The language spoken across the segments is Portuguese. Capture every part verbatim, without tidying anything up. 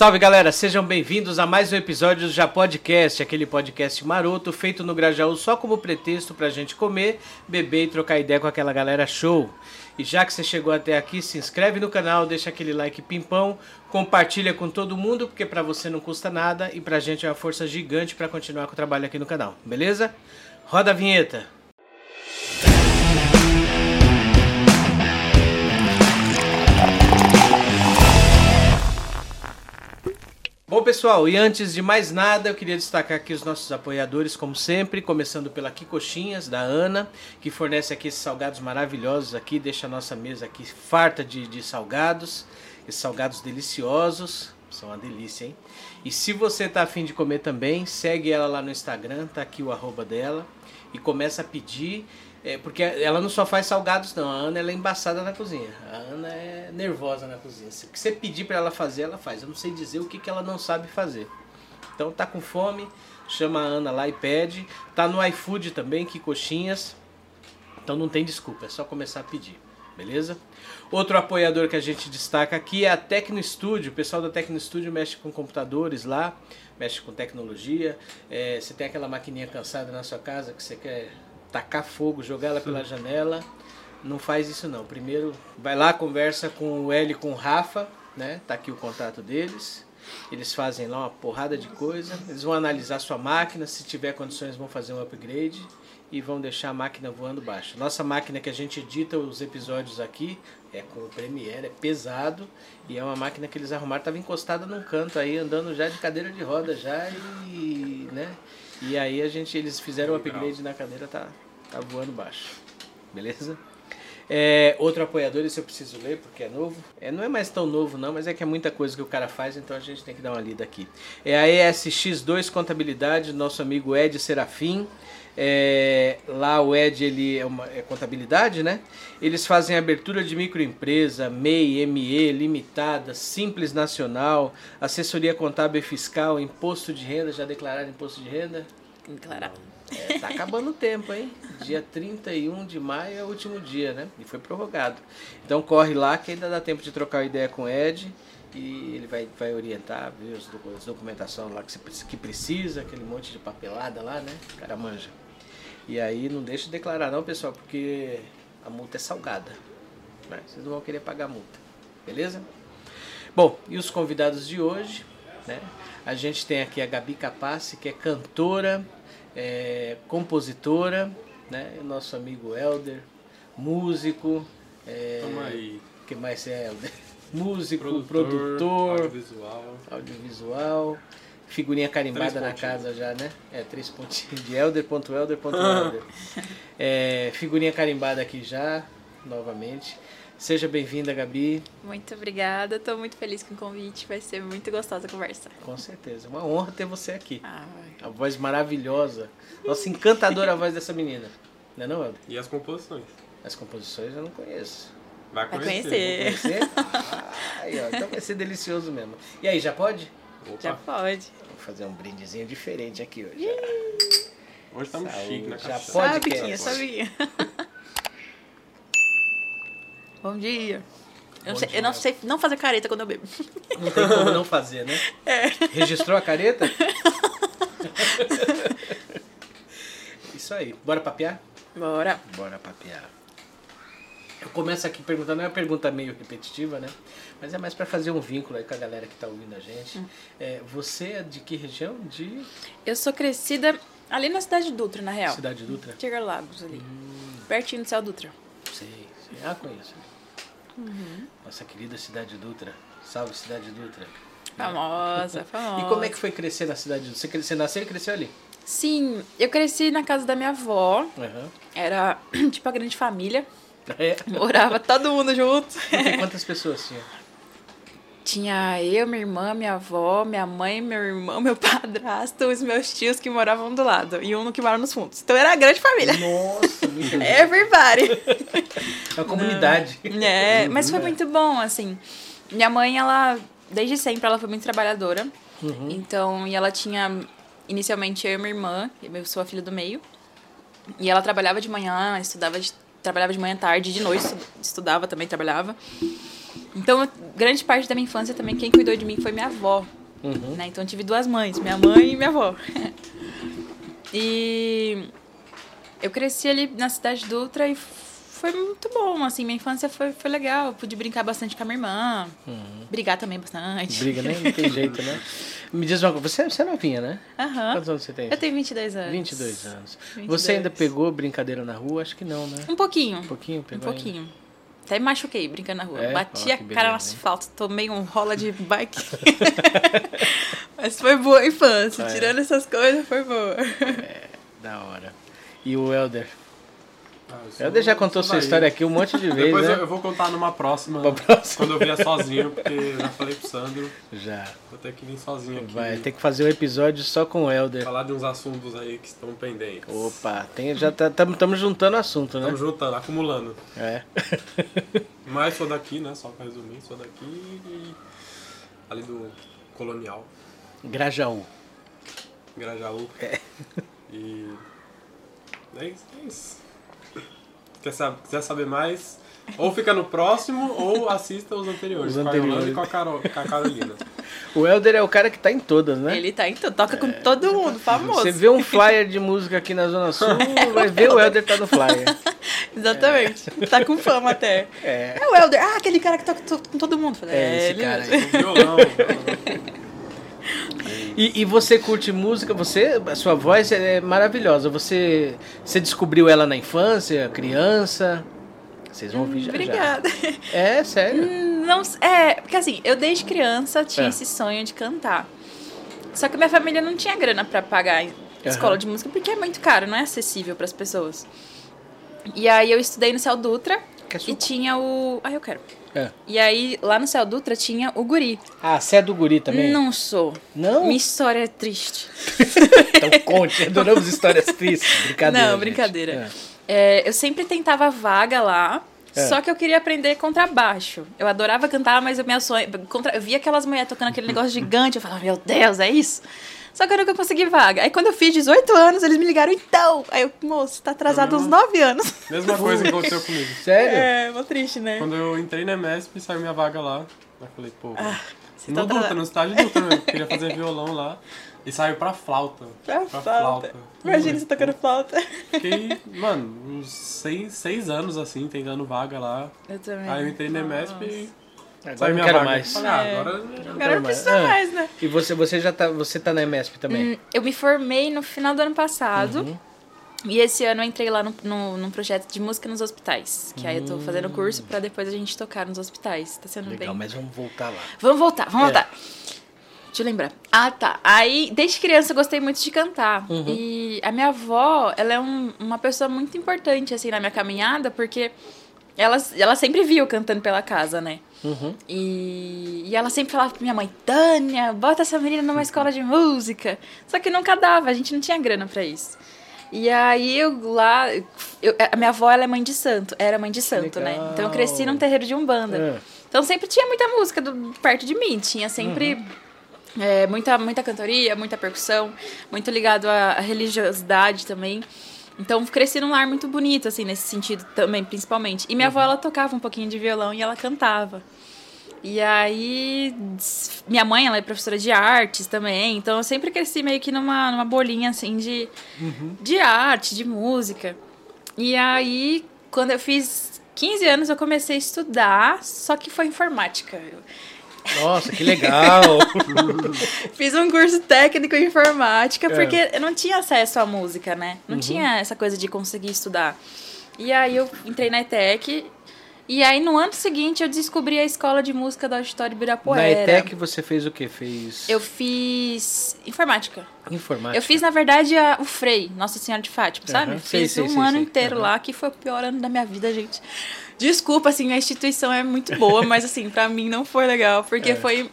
Salve galera, sejam bem-vindos a mais um episódio do Já Podcast, aquele podcast maroto feito no Grajaú só como pretexto pra gente comer, beber e trocar ideia com aquela galera show. E já que você chegou até aqui, se inscreve no canal, deixa aquele like pimpão, compartilha com todo mundo, porque pra você não custa nada e pra gente é uma força gigante pra continuar com o trabalho aqui no canal, beleza? Roda a vinheta! Bom pessoal, e antes de mais nada eu queria destacar aqui os nossos apoiadores como sempre, começando pela Kicoxinhas, da Ana, que fornece aqui esses salgados maravilhosos aqui, deixa a nossa mesa aqui farta de, de salgados, esses salgados deliciosos, são uma delícia, hein? E se você tá afim de comer também, segue ela lá no Instagram, tá aqui o arroba dela, e começa a pedir, é, porque ela não só faz salgados não, a Ana ela é embaçada na cozinha, a Ana é... nervosa na cozinha. Se você pedir para ela fazer, ela faz. Eu não sei dizer o que, que ela não sabe fazer. Então tá com fome, chama a Ana lá e pede. Tá no iFood também, Kicoxinhas. Então não tem desculpa, é só começar a pedir. Beleza? Outro apoiador que a gente destaca aqui é a Tecno Studio. O pessoal da Tecno Studio mexe com computadores lá, mexe com tecnologia. É, você tem aquela maquininha cansada na sua casa que você quer tacar fogo, jogar ela pela janela. Não faz isso não, primeiro vai lá, conversa com o L, com o Rafa, né? Tá aqui o contato deles, eles fazem lá uma porrada de coisa, eles vão analisar sua máquina, se tiver condições vão fazer um upgrade e vão deixar a máquina voando baixo. Nossa máquina que a gente edita os episódios aqui é com o Premiere, é pesado e é uma máquina que eles arrumaram, tava encostada num canto aí, andando já de cadeira de roda já e, né? E aí a gente, eles fizeram um upgrade na cadeira, tá, tá voando baixo, beleza? É, outro apoiador, esse eu preciso ler porque é novo, é, não é mais tão novo não, mas é que é muita coisa que o cara faz, então a gente tem que dar uma lida aqui. É a E S X dois Contabilidade, nosso amigo Ed Serafim, é, lá o Ed ele é, uma, é contabilidade, né? Eles fazem abertura de microempresa, M E I, M E, limitada, simples nacional, assessoria contábil e fiscal, imposto de renda, já declararam imposto de renda? Declararam. É, tá acabando o tempo, hein? Dia trinta e um de maio é o último dia, né? E foi prorrogado. Então corre lá que ainda dá tempo de trocar ideia com o Ed e ele vai, vai orientar, ver as documentações lá que, você, que precisa, aquele monte de papelada lá, né? O cara manja. E aí não deixa de declarar não, pessoal, porque a multa é salgada, né? Vocês não vão querer pagar a multa, beleza? Bom, e os convidados de hoje, né? A gente tem aqui a Gabi Capassi, que é cantora... É, compositora, né? Nosso amigo Elder, músico, é, toma aí. Que mais é Elder? Músico, produtor, produtor audiovisual. audiovisual, figurinha carimbada na casa já, né? É, três pontinhos de Elder.Elder.Elder. é, figurinha carimbada aqui já, novamente. Seja bem-vinda, Gabi. Muito obrigada, estou muito feliz com o convite, vai ser muito gostosa conversar. Com certeza, uma honra ter você aqui. Ah, a voz maravilhosa, nossa encantadora voz dessa menina, não é não, Helder? E as composições? As composições eu não conheço. Vai conhecer. Vai conhecer? Ai, ó, então vai ser delicioso mesmo. E aí, já pode? Opa. Já pode. Vou fazer um brindezinho diferente aqui hoje. Yeah. Hoje estamos chique na caixa. Já pode, Sabiquinha, sabia. Bom dia. Eu, Bom sei, dia. eu não sei não fazer careta quando eu bebo. Não tem como não fazer, né? É. Registrou a careta? Isso aí. Bora papear? Bora. Bora papear. Eu começo aqui perguntando, é uma pergunta meio repetitiva, né? Mas é mais para fazer um vínculo aí com a galera que tá ouvindo a gente. Hum. É, você é de que região? De... Eu sou crescida ali na Cidade Dutra, na real. Cidade Dutra? Tiger Labos ali. Hum. Pertinho do C E U Dutra. Sei. Ah, conheço. Uhum. Nossa querida Cidade Dutra. Salve, Cidade Dutra. Famosa, famosa. E como é que foi crescer na Cidade Dutra? Você, cresce, você nasceu e cresceu ali? Sim, eu cresci na casa da minha avó. Uhum. Era tipo a grande família. É. Morava todo mundo junto. E quantas pessoas tinha? Tinha eu, minha irmã, minha avó, minha mãe, meu irmão, meu padrasto, os meus tios que moravam do lado. E um que morava nos fundos. Então era a grande família. Nossa, muito bom. Everybody. É a comunidade. Não. É, mas foi muito bom, assim. Minha mãe, ela, desde sempre, ela foi muito trabalhadora. Uhum. Então, e ela tinha, inicialmente, eu e minha irmã, eu sou a filha do meio. E ela trabalhava de manhã, estudava de, trabalhava de manhã, tarde, de noite, estudava também, trabalhava. Então, grande parte da minha infância também, quem cuidou de mim foi minha avó. Uhum. Né? Então, eu tive duas mães, minha mãe e minha avó. E eu cresci ali na Cidade Dutra e foi muito bom, assim, minha infância foi, foi legal. Eu pude brincar bastante com a minha irmã, uhum. brigar também bastante. Briga, né? Não tem jeito, né? Me diz uma coisa, você, você é novinha, né? Aham. Uhum. Quantos anos você tem? Eu tenho vinte e dois anos. vinte e dois anos. vinte e dois. Você ainda pegou brincadeira na rua? Acho que não, né? Um pouquinho. Um pouquinho? Pegou um pouquinho. Ainda. Até me machuquei brincando na rua. É? Bati oh, a cara beleza, no asfalto, né? Tomei um rola de bike. Mas foi boa a infância, ah, é. tirando essas coisas, foi boa. É, da hora. E o Elder? Ah, o Elder já contou sua daí. história aqui um monte de vezes. Depois né? eu vou contar numa próxima, próxima, quando eu vier sozinho, porque eu já falei pro Sandro. Já. Vou ter que vir sozinho aqui. Vai ter que fazer um episódio só com o Elder. Falar de uns assuntos aí que estão pendentes. Opa, tem, já estamos tá, juntando assunto, né? Estamos juntando, acumulando. É. Mas sou daqui, né? Só pra resumir, sou daqui e... ali do Colonial. Grajaú. Grajaú. É. E... É isso, é isso. Quer saber, quiser saber mais, ou fica no próximo, ou assista os anteriores. Os anteriores. Com a, Carol, com a Carolina. O Elder é o cara que tá em todas, né? Ele tá em todas, toca é, com todo mundo, famoso. Você vê um flyer de música aqui na Zona Sul, vai ver o Elder tá no flyer. Exatamente, é. tá com fama até. É. é o Elder, ah, aquele cara que toca com todo mundo. Falei, é, esse ele... cara aí, com violão. E, e você curte música, você, a sua voz é maravilhosa. Você, você descobriu ela na infância, criança? Vocês vão ouvir já. Obrigada. Já. É, sério? Não, é, porque assim, eu desde criança tinha é. esse sonho de cantar. Só que minha família não tinha grana pra pagar escola uhum. de música, porque é muito caro, não é acessível pras pessoas. E aí eu estudei no C E U Dutra e tinha o... Ah, eu quero... É. E aí, lá no C E U Dutra tinha o Guri. Ah, você é do Guri também? Não sou. Não? Minha história é triste. Então conte, adoramos histórias tristes. Brincadeira. Não, brincadeira. É. É, eu sempre tentava vaga lá, é. só que eu queria aprender contrabaixo. Eu adorava cantar, mas eu, minha sonha, contra, eu via aquelas mulheres tocando aquele negócio gigante, eu falava, meu Deus, é isso? Só que eu nunca consegui vaga. Aí quando eu fiz dezoito anos, eles me ligaram, então. Aí eu, moço, tá atrasado mesmo, uns nove anos. Mesma coisa que aconteceu comigo. Sério? É, uma triste, né? Quando eu entrei na E M E S P, saiu minha vaga lá. Aí falei, pô, ah, você não tá Dutra, no estágio Dutra, eu queria fazer violão lá. E saiu pra flauta. Pra, pra flauta. flauta. Imagina você tocando flauta. Fiquei, mano, uns seis, seis anos, assim, tentando vaga lá. Eu também. Aí eu entrei na E M E S P e... Agora eu não quero mais. Ah, agora eu não preciso mais, né? E você, você já tá, você tá na E M E S P também? Hum, eu me formei no final do ano passado. Uhum. E esse ano eu entrei lá no, no, num projeto de música nos hospitais. Que uhum. aí eu tô fazendo curso pra depois a gente tocar nos hospitais. Tá sendo legal, bem... Legal, mas vamos voltar lá. Vamos voltar, vamos é. voltar. Deixa eu lembrar. Ah, tá. Aí, desde criança eu gostei muito de cantar. Uhum. E a minha avó, ela é um, uma pessoa muito importante, assim, na minha caminhada. Porque... Ela, ela sempre viu cantando pela casa, né? Uhum. E, e ela sempre falava pra minha mãe, Tânia, bota essa menina numa escola de música. Só que nunca dava, a gente não tinha grana pra isso. E aí eu lá... Eu, a minha avó, ela é mãe de santo, era mãe de santo, né? Então eu cresci num terreiro de umbanda. É. Então sempre tinha muita música do, perto de mim, tinha sempre... Uhum. É, muita, muita cantoria, muita percussão, muito ligado à, à religiosidade também. Então, cresci num lar muito bonito, assim, nesse sentido também, principalmente. E minha uhum. avó, ela tocava um pouquinho de violão e ela cantava. E aí, minha mãe, ela é professora de artes também. Então, eu sempre cresci meio que numa, numa bolinha, assim, de, uhum. de arte, de música. E aí, quando eu fiz quinze anos, eu comecei a estudar, só que foi informática. Nossa, que legal! Fiz um curso técnico em informática, é. porque eu não tinha acesso à música, né? Não uhum. tinha essa coisa de conseguir estudar. E aí eu entrei na ETEC, e aí no ano seguinte eu descobri a escola de música do Auditório Ibirapuera. Na ETEC você fez o quê? Fez... Eu fiz informática. Informática. Eu fiz, na verdade, a... o Frei, Nossa Senhora de Fátima, uhum. sabe? Sei, fiz sei, um sei, ano sei. inteiro uhum. lá, que foi o pior ano da minha vida, gente. Desculpa, assim, a instituição é muito boa, mas, assim, pra mim não foi legal, porque é. foi,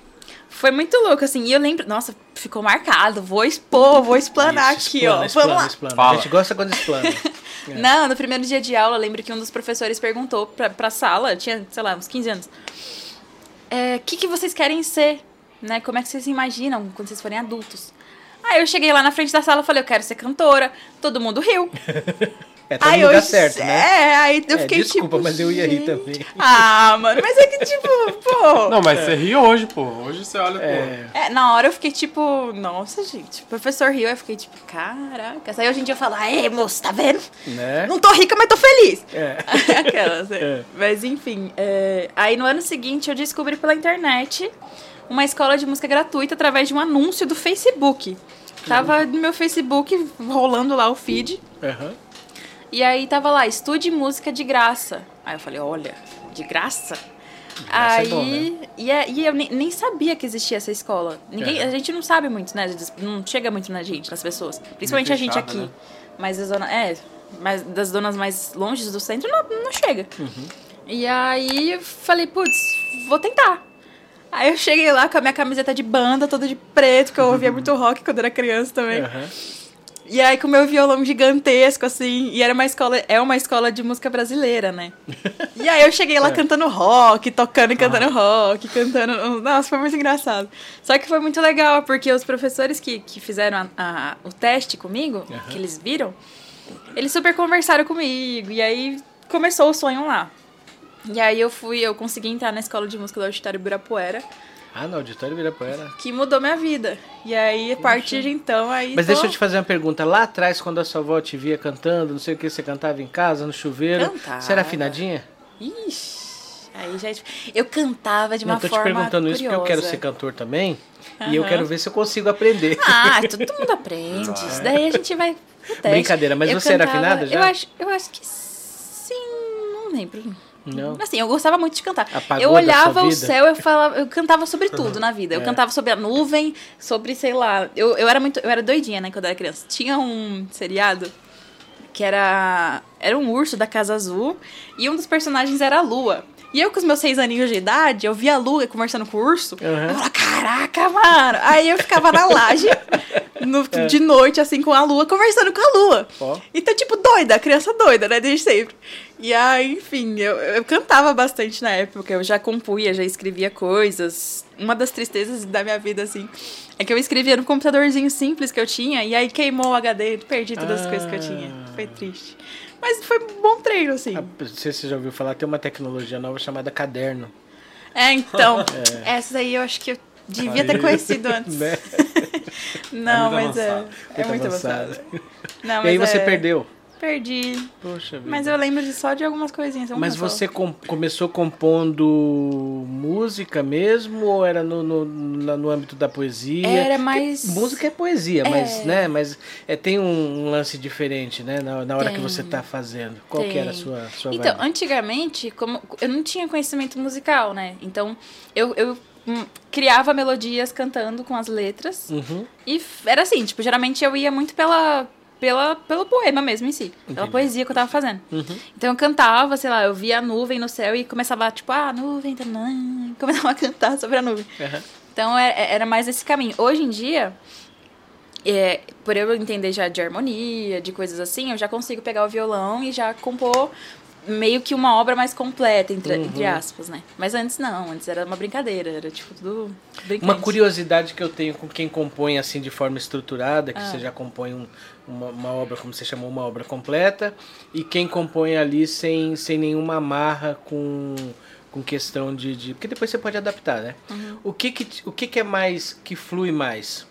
foi muito louco, assim. E eu lembro, nossa, ficou marcado, vou expor, vou explanar Isso, aqui, explana, ó. Explana, Vamos explana, lá. Explana. A gente gosta quando explana. É. Não, no primeiro dia de aula, eu lembro que um dos professores perguntou pra, pra sala, tinha, sei lá, uns quinze anos, é, que, que vocês querem ser, né? Como é que vocês se imaginam quando vocês forem adultos? Aí eu cheguei lá na frente da sala e falei, eu quero ser cantora. Todo mundo riu. É, tá aí no lugar eu, certo, né? É, aí eu é, fiquei desculpa, tipo... Desculpa, mas eu ia rir também. Ah, mano, mas é que tipo, pô... Não, mas é. Você ri hoje, pô. Hoje você olha, é. pô... É, na hora eu fiquei tipo, nossa, gente. O professor riu, eu fiquei tipo, caraca. Aí hoje em dia eu falo, aê, moço, tá vendo? Né? Não tô rica, mas tô feliz. É. Aquelas, é. É. Mas enfim. É... Aí no ano seguinte eu descobri pela internet uma escola de música gratuita através de um anúncio do Facebook. Tava no meu Facebook, rolando lá o feed. Aham. Uhum. E aí tava lá, estude música de graça. Aí eu falei, olha, de graça? De graça aí, é bom, né? e, é, e eu nem, nem sabia que existia essa escola. Ninguém, é. A gente não sabe muito, né? Não chega muito na gente, nas pessoas. Principalmente fechado, a gente aqui. Né? Mas, as zona, é, mas das zonas mais longe do centro, não, não chega. Uhum. E aí eu falei, putz, vou tentar. Aí eu cheguei lá com a minha camiseta de banda, toda de preto, que eu ouvia uhum. muito rock quando era criança também. Uhum. E aí com o meu violão gigantesco, assim, e era uma escola, é uma escola de música brasileira, né? E aí eu cheguei lá é. cantando rock, tocando e cantando ah. rock, cantando... Nossa, foi muito engraçado. Só que foi muito legal, porque os professores que, que fizeram a, a, o teste comigo, uhum. que eles viram, eles super conversaram comigo, e aí começou o sonho lá. E aí eu fui, eu consegui entrar na escola de música do Auditório Ibirapuera. Ah, no Auditório Ibirapuera. Que mudou minha vida. E aí, a partir de então... aí. Mas tô... deixa eu te fazer uma pergunta. Lá atrás, quando a sua avó te via cantando, não sei o que, você cantava em casa, no chuveiro... Cantava. Você era afinadinha? Ixi, aí já... Eu cantava de uma forma curiosa. Não, tô te perguntando isso porque eu quero ser cantor também. Uhum. E eu quero ver se eu consigo aprender. Ah, todo mundo aprende. Ah. Isso daí a gente vai... Brincadeira, mas eu você cantava... era afinada já? Eu acho, eu acho que sim, não lembro... Não. Assim, eu gostava muito de cantar. Apagou eu olhava o céu, eu falava, eu cantava sobre tudo uhum. na vida. Eu é. cantava sobre a nuvem, sobre, sei lá. Eu, eu era muito, eu era doidinha, né, quando eu era criança. Tinha um seriado que era era um urso da Casa Azul e um dos personagens era a Lua. E eu com os meus seis aninhos de idade, eu via a Lua conversando com o urso. Uhum. Eu falava, caraca, mano. Aí eu ficava na laje no, é. de noite, assim, com a Lua, conversando com a Lua. Oh. Então, tipo, doida, criança doida, né, desde sempre. E aí, enfim, eu, eu cantava bastante na época, eu já compunha, já escrevia coisas. Uma das tristezas da minha vida, assim, é que eu escrevia no computadorzinho simples que eu tinha, e aí queimou o H D, perdi todas ah. as coisas que eu tinha. Foi triste. Mas foi um bom treino, assim. Ah, não sei se você já ouviu falar, tem uma tecnologia nova chamada caderno. É, então, é. essa aí eu acho que eu devia aí. ter conhecido antes. Né? Não, é mas avançado. é. É muito, muito avançado. Não, mas e aí você é... perdeu? Perdi. Poxa vida. Mas eu lembro de só de algumas coisinhas. Mas pessoa. você com, começou compondo música mesmo? Ou era no, no, no âmbito da poesia? Era mais... Porque música é poesia, é... mas, né, mas é, tem um lance diferente, né? Na, na hora tem. que você tá fazendo. Qual tem. que era a sua, sua Então, vibe? Antigamente, como eu não tinha conhecimento musical, né? Então, eu... eu criava melodias cantando com as letras. Uhum. E era assim, tipo, geralmente eu ia muito pela... Pela, pelo poema mesmo em si. Entendi. Pela poesia que eu tava fazendo. Uhum. Então eu cantava, sei lá, eu via a nuvem no céu e começava, tipo, ah, nuvem, tanã, começava a cantar sobre a nuvem. Uhum. Então era, era mais esse caminho. Hoje em dia, é, por eu entender já de harmonia, de coisas assim, eu já consigo pegar o violão e já compor meio que uma obra mais completa, entre, uhum. entre aspas, né? Mas antes não, antes era uma brincadeira, era tipo tudo brincante. Uma curiosidade que eu tenho com quem compõe assim de forma estruturada, que ah. você já compõe um, uma, uma obra, como você chamou, uma obra completa, e quem compõe ali sem, sem nenhuma amarra com, com questão de, de... Porque depois você pode adaptar, né? Uhum. O, que, que, o que, que é mais, que flui mais?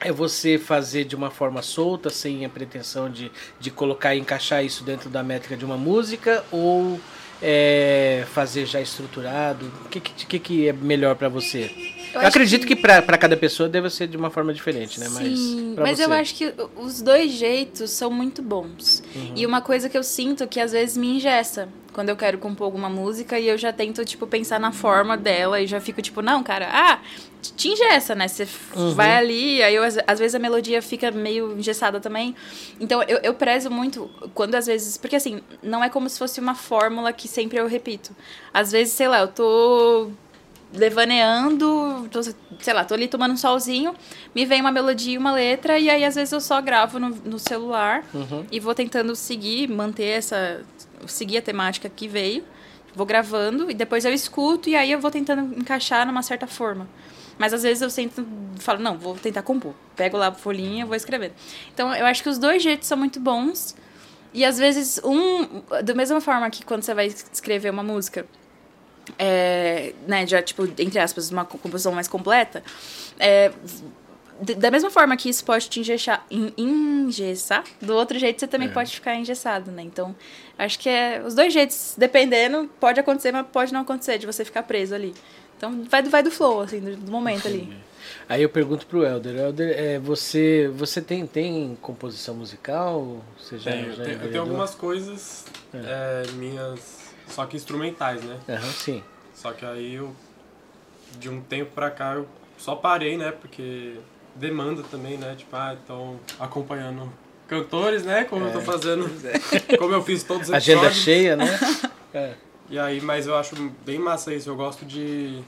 É você fazer de uma forma solta, sem a pretensão de, de colocar e encaixar isso dentro da métrica de uma música, ou é, fazer já estruturado? O que, que, que é melhor para você? Eu, eu acredito que, que para cada pessoa deve ser de uma forma diferente, né? Sim, mas, pra mas você... eu acho que os dois jeitos são muito bons. Uhum. E uma coisa que eu sinto que às vezes me engessa. Quando eu quero compor alguma música e eu já tento, tipo, pensar na forma dela e já fico, tipo, não, cara, ah, te engessa, né? Você uhum. vai ali, aí eu, às, às vezes a melodia fica meio engessada também. Então, eu, eu prezo muito quando, às vezes... Porque, assim, não é como se fosse uma fórmula que sempre eu repito. Às vezes, sei lá, eu tô devaneando, tô, sei lá, tô ali tomando um solzinho, me vem uma melodia e uma letra e aí, às vezes, eu só gravo no, no celular uhum. e vou tentando seguir, manter essa... Segui a temática que veio, vou gravando e depois eu escuto e aí eu vou tentando encaixar numa certa forma. Mas às vezes eu sento e falo, não, vou tentar compor. Pego lá a folhinha e vou escrevendo. Então eu acho que os dois jeitos são muito bons. E às vezes, um, da mesma forma que quando você vai escrever uma música, é, né, já, tipo, entre aspas, uma composição mais completa, é, da mesma forma que isso pode te engessar, engessar do outro jeito você também é. pode ficar engessado, né? Então, acho que é os dois jeitos, dependendo, pode acontecer, mas pode não acontecer, de você ficar preso ali. Então, vai do, vai do flow, assim, do, do momento ali. Aí eu pergunto pro Elder. Elder, é, você, você tem, tem composição musical? Você já, tem, já tem, é eu tenho algumas coisas é. É, minhas, só que instrumentais, né? Aham, sim. Só que aí, eu, de um tempo pra cá, eu só parei, né? Porque demanda também, né? Tipo, ah, estão acompanhando cantores, né? Como é, eu tô fazendo, é. como eu fiz todos os episódios. Agenda cheia, né? É. E aí, mas eu acho bem massa isso, eu gosto de,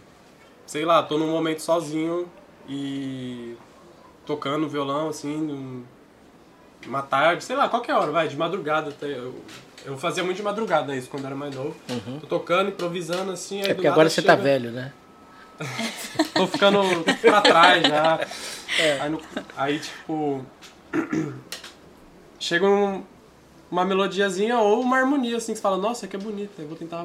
sei lá, tô num momento sozinho e tocando violão, assim, uma tarde, sei lá, qualquer hora, vai, de madrugada até, eu, eu fazia muito de madrugada isso quando era mais novo, uhum. tô tocando, improvisando, assim, aí é porque agora você chega... tá velho, né? Tô ficando pra trás já, é. aí, no... aí tipo, chega um... uma melodiazinha ou uma harmonia, assim, que você fala, nossa, que é bonita, eu vou tentar.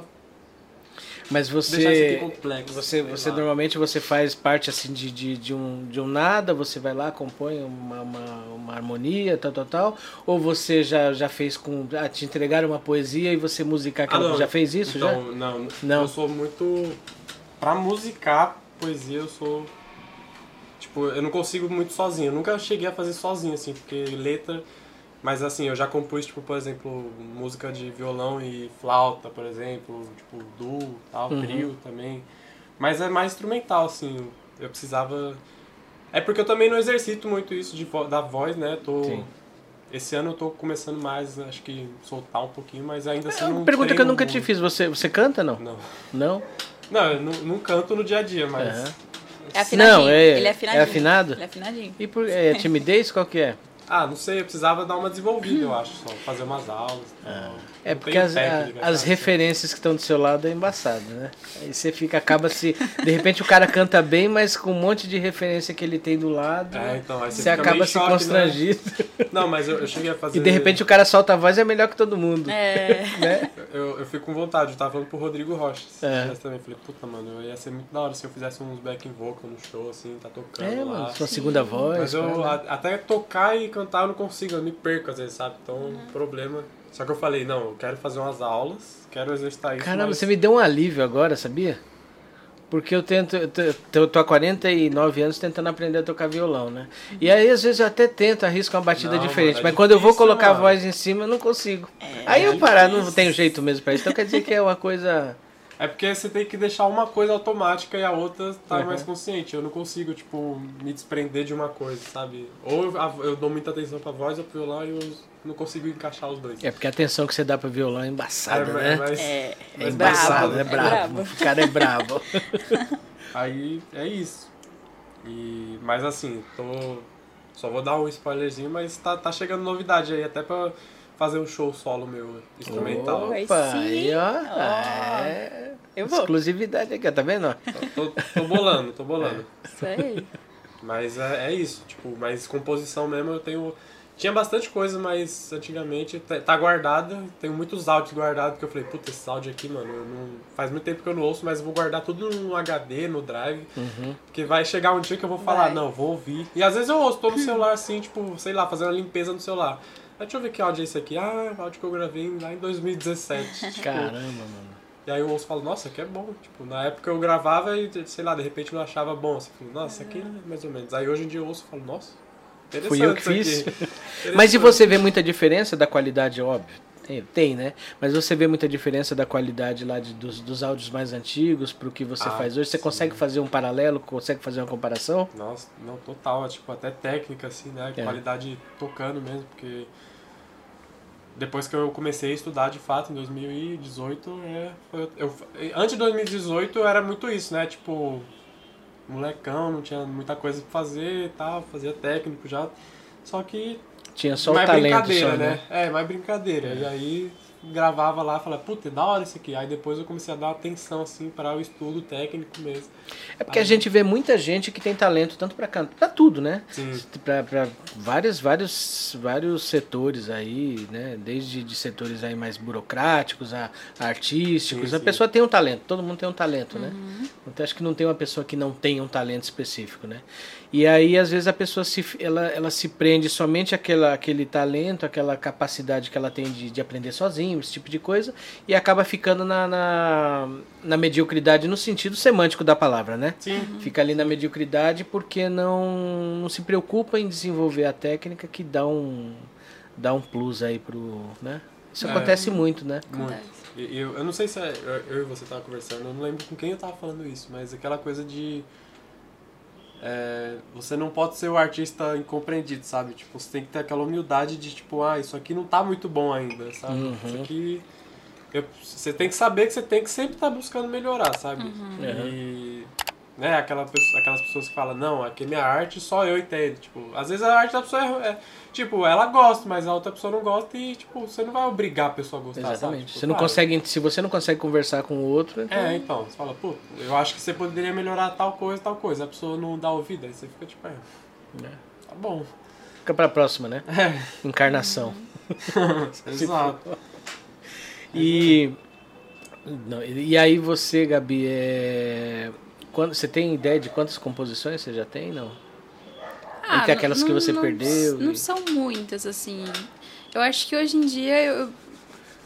Mas você, deixar isso aqui complexo, você, você normalmente você faz parte, assim, de, de, de, um, de um nada, você vai lá, compõe uma, uma, uma harmonia, tal, tal, tal, ou você já, já fez com, ah, te entregaram uma poesia e você musicar aquela, ah, não, já fez isso? Então, já? Não, não, eu sou muito, pra musicar poesia eu sou, tipo, eu não consigo muito sozinho, eu nunca cheguei a fazer sozinho, assim, porque letra... Mas assim, eu já compus, tipo, por exemplo, música de violão e flauta, por exemplo, tipo, duo, tal, uhum. trio também. Mas é mais instrumental, assim, eu precisava... É porque eu também não exercito muito isso de vo... da voz, né? Tô... Esse ano eu tô começando mais, acho que, soltar um pouquinho, mas ainda assim é, não... Pergunta que eu nunca muito. te fiz, você, você canta, não? Não. Não? Não, eu não, não canto no dia a dia, mas... Uhum. É afinadinho, não, é... ele é afinadinho. É afinado? Ele é afinadinho. E por é, timidez, qual que é? Ah, não sei, eu precisava dar uma desenvolvida, eu acho, só fazer umas aulas. Ah, é porque as, técnica, as referências que estão do seu lado é embaçado, né? Aí você fica, acaba se... De repente o cara canta bem, mas com um monte de referência que ele tem do lado, é, então, aí você, você acaba se choque, constrangido. Né? Não, mas eu, eu cheguei a fazer... E de repente o cara solta a voz e é melhor que todo mundo. É. Né? Eu, eu fico com vontade, eu tava falando pro Rodrigo Rocha. É. Eu também falei, puta, mano, eu ia ser muito da hora se eu fizesse uns backing vocal no show, assim, tá tocando é, lá. Mano, sua segunda voz. Mas eu, a, até tocar e cantar eu não consigo, eu me perco às vezes, sabe? Então, uhum. problema. Só que eu falei, não, eu quero fazer umas aulas, quero exercitar isso. Caramba, mas... você me deu um alívio agora, sabia? Porque eu tento, eu tô, eu tô há quarenta e nove anos tentando aprender a tocar violão, né? E aí, às vezes, eu até tento, arrisco uma batida não, diferente, mano, é mas difícil, quando eu vou colocar mano. a voz em cima, eu não consigo. É, aí eu parar, não tenho jeito mesmo pra isso, então quer dizer que é uma coisa... É porque você tem que deixar uma coisa automática e a outra tá uhum. mais consciente. Eu não consigo, tipo, me desprender de uma coisa, sabe? Ou eu, eu dou muita atenção pra voz ou pro violão e eu não consigo encaixar os dois. É porque a atenção que você dá pro violão é embaçada, é, né? Mas, é, mas é embaçado, é brabo. É o cara é brabo. Aí é isso. E, mas assim, tô, só vou dar um spoilerzinho, mas tá, tá chegando novidade aí, até pra... fazer um show solo meu instrumental. Opa, aí ó. Ah, é. Eu vou. Exclusividade aqui, tá vendo? Tô, tô, tô bolando, tô bolando. É. Isso aí. Mas é, é isso, tipo, mas composição mesmo eu tenho... Tinha bastante coisa, mas antigamente tá guardada, tenho muitos áudios guardados que eu falei, puta, esse áudio aqui, mano, eu não... faz muito tempo que eu não ouço, mas eu vou guardar tudo no H D, no drive, uhum. porque vai chegar um dia que eu vou falar, vai. não, vou ouvir. E às vezes eu ouço, tô no celular assim, tipo, sei lá, fazendo a limpeza no celular. Deixa eu ver que áudio é esse aqui. Ah, áudio que eu gravei lá em dois mil e dezessete. Tipo, caramba, mano. E aí eu ouço e falo, nossa, que é bom. Tipo, na época eu gravava e, sei lá, de repente eu achava bom. Assim, nossa, aqui é mais ou menos. Aí hoje em dia eu ouço e falo, nossa, interessante. Fui eu que fiz. Mas e você vê muita diferença da qualidade, óbvio? Tem, tem, né? Mas você vê muita diferença da qualidade lá de, dos, dos áudios mais antigos pro que você ah, faz hoje? Você sim. consegue fazer um paralelo? Consegue fazer uma comparação? Nossa, não, total. Tipo, até técnica, assim, né? É. Qualidade tocando mesmo, porque... Depois que eu comecei a estudar, de fato, em dois mil e dezoito, é, eu, eu, antes de dois mil e dezoito era muito isso, né? Tipo, molecão, não tinha muita coisa pra fazer e tal, fazia técnico já, só que... Tinha só mais o talento, só, né? né? É, mais brincadeira. É. E aí gravava lá e falava, puta, é da hora isso aqui. Aí depois eu comecei a dar atenção, assim, para o estudo técnico mesmo. É porque aí... a gente vê muita gente que tem talento tanto para canto, para tudo, né? Para vários, vários, vários setores aí, né? Desde de setores aí mais burocráticos a, a artísticos. Sim, sim. A pessoa tem um talento, todo mundo tem um talento, uhum. né? Então acho que não tem uma pessoa que não tenha um talento específico, né? E aí, às vezes, a pessoa se, ela, ela se prende somente àquela, àquele talento, àquela capacidade que ela tem de, de aprender sozinho, esse tipo de coisa, e acaba ficando na, na, na mediocridade no sentido semântico da palavra, né? Sim. Fica ali na mediocridade porque não, não se preocupa em desenvolver a técnica que dá um, dá um plus aí pro... né? Isso é, acontece muito, né? Acontece. Eu, eu não sei se é, eu e você tava conversando, eu não lembro com quem eu tava falando isso, mas aquela coisa de... É, você não pode ser o artista incompreendido, sabe? Tipo, você tem que ter aquela humildade de, tipo, ah, isso aqui não tá muito bom ainda, sabe? Uhum. Isso aqui... Eu, você tem que saber que você tem que sempre estar tá buscando melhorar, sabe? Uhum. E... né, aquela pessoa, aquelas pessoas que falam, não, aqui é minha arte, só eu entendo. Tipo, às vezes a arte da pessoa é... é tipo, ela gosta, mas a outra pessoa não gosta e, tipo, você não vai obrigar a pessoa a gostar. Exatamente. Tipo, você não consegue, se você não consegue conversar com o outro... Então... é, então, você fala, pô, eu acho que você poderia melhorar tal coisa, tal coisa. A pessoa não dá ouvido, aí você fica tipo, é, é. tá bom. Fica pra próxima, né? É. Encarnação. Exato. E... não, e aí você, Gabi, é... quando, você tem ideia de quantas composições você já tem, não? Ah, Entre aquelas não, que você não, perdeu? Não e... são muitas, assim. Eu acho que hoje em dia eu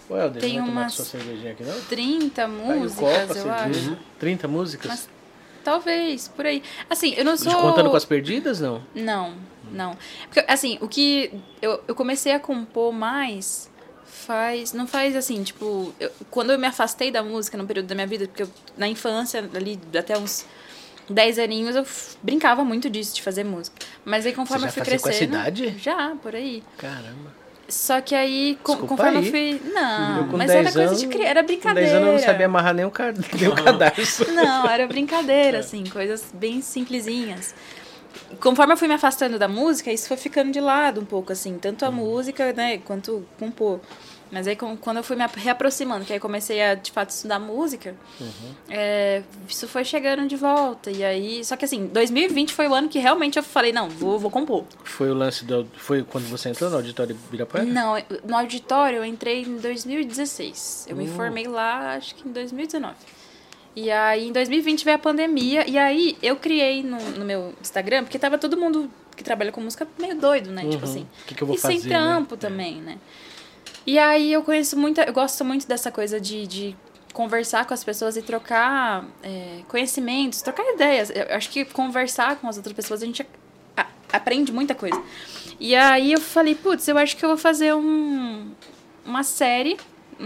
Ô, Helder, tenho umas sua cervejinha aqui, não? trinta músicas, tá, copo, eu acho. trinta músicas? Mas, talvez, por aí. Assim, eu não sou... contando com as perdidas, não? Não, não. Porque, assim, o que eu, eu comecei a compor mais... Faz, não faz assim, tipo... Eu, quando eu me afastei da música no período da minha vida, porque eu, na infância, ali até uns dez aninhos, eu f- brincava muito disso, de fazer música. Mas aí conforme eu fui crescendo... Você já fazia com essa idade? Já, por aí. Caramba. Só que aí, com, conforme aí. eu fui... Não, eu com mas era coisa anos, de criança, era brincadeira. Com dez anos eu não sabia amarrar nem o, car- nem o cadarço. Não, era brincadeira, assim, coisas bem simplesinhas. Conforme eu fui me afastando da música, isso foi ficando de lado um pouco, assim. Tanto a hum. música, né, quanto compor. Mas aí, quando eu fui me reaproximando, que aí comecei a, de fato, estudar música, uhum. é, isso foi chegando de volta. E aí... Só que, assim, dois mil e vinte foi o ano que realmente eu falei, não, vou, vou compor. Foi o lance do... Foi quando você entrou no Auditório Ibirapuera? Não, no Auditório eu entrei em dois mil e dezesseis. Eu uh. me formei lá, acho que em dois mil e dezenove. E aí, em dois mil e vinte veio a pandemia. E aí, eu criei no, no meu Instagram, porque tava todo mundo que trabalha com música meio doido, né? Uhum. Tipo assim. O que, que eu vou e fazer? E sem trampo, né? também, é. né? E aí eu conheço muita, eu gosto muito dessa coisa de, de conversar com as pessoas e trocar é, conhecimentos, trocar ideias. Eu acho que conversar com as outras pessoas a gente a, a, aprende muita coisa. E aí eu falei, putz, eu acho que eu vou fazer um, uma série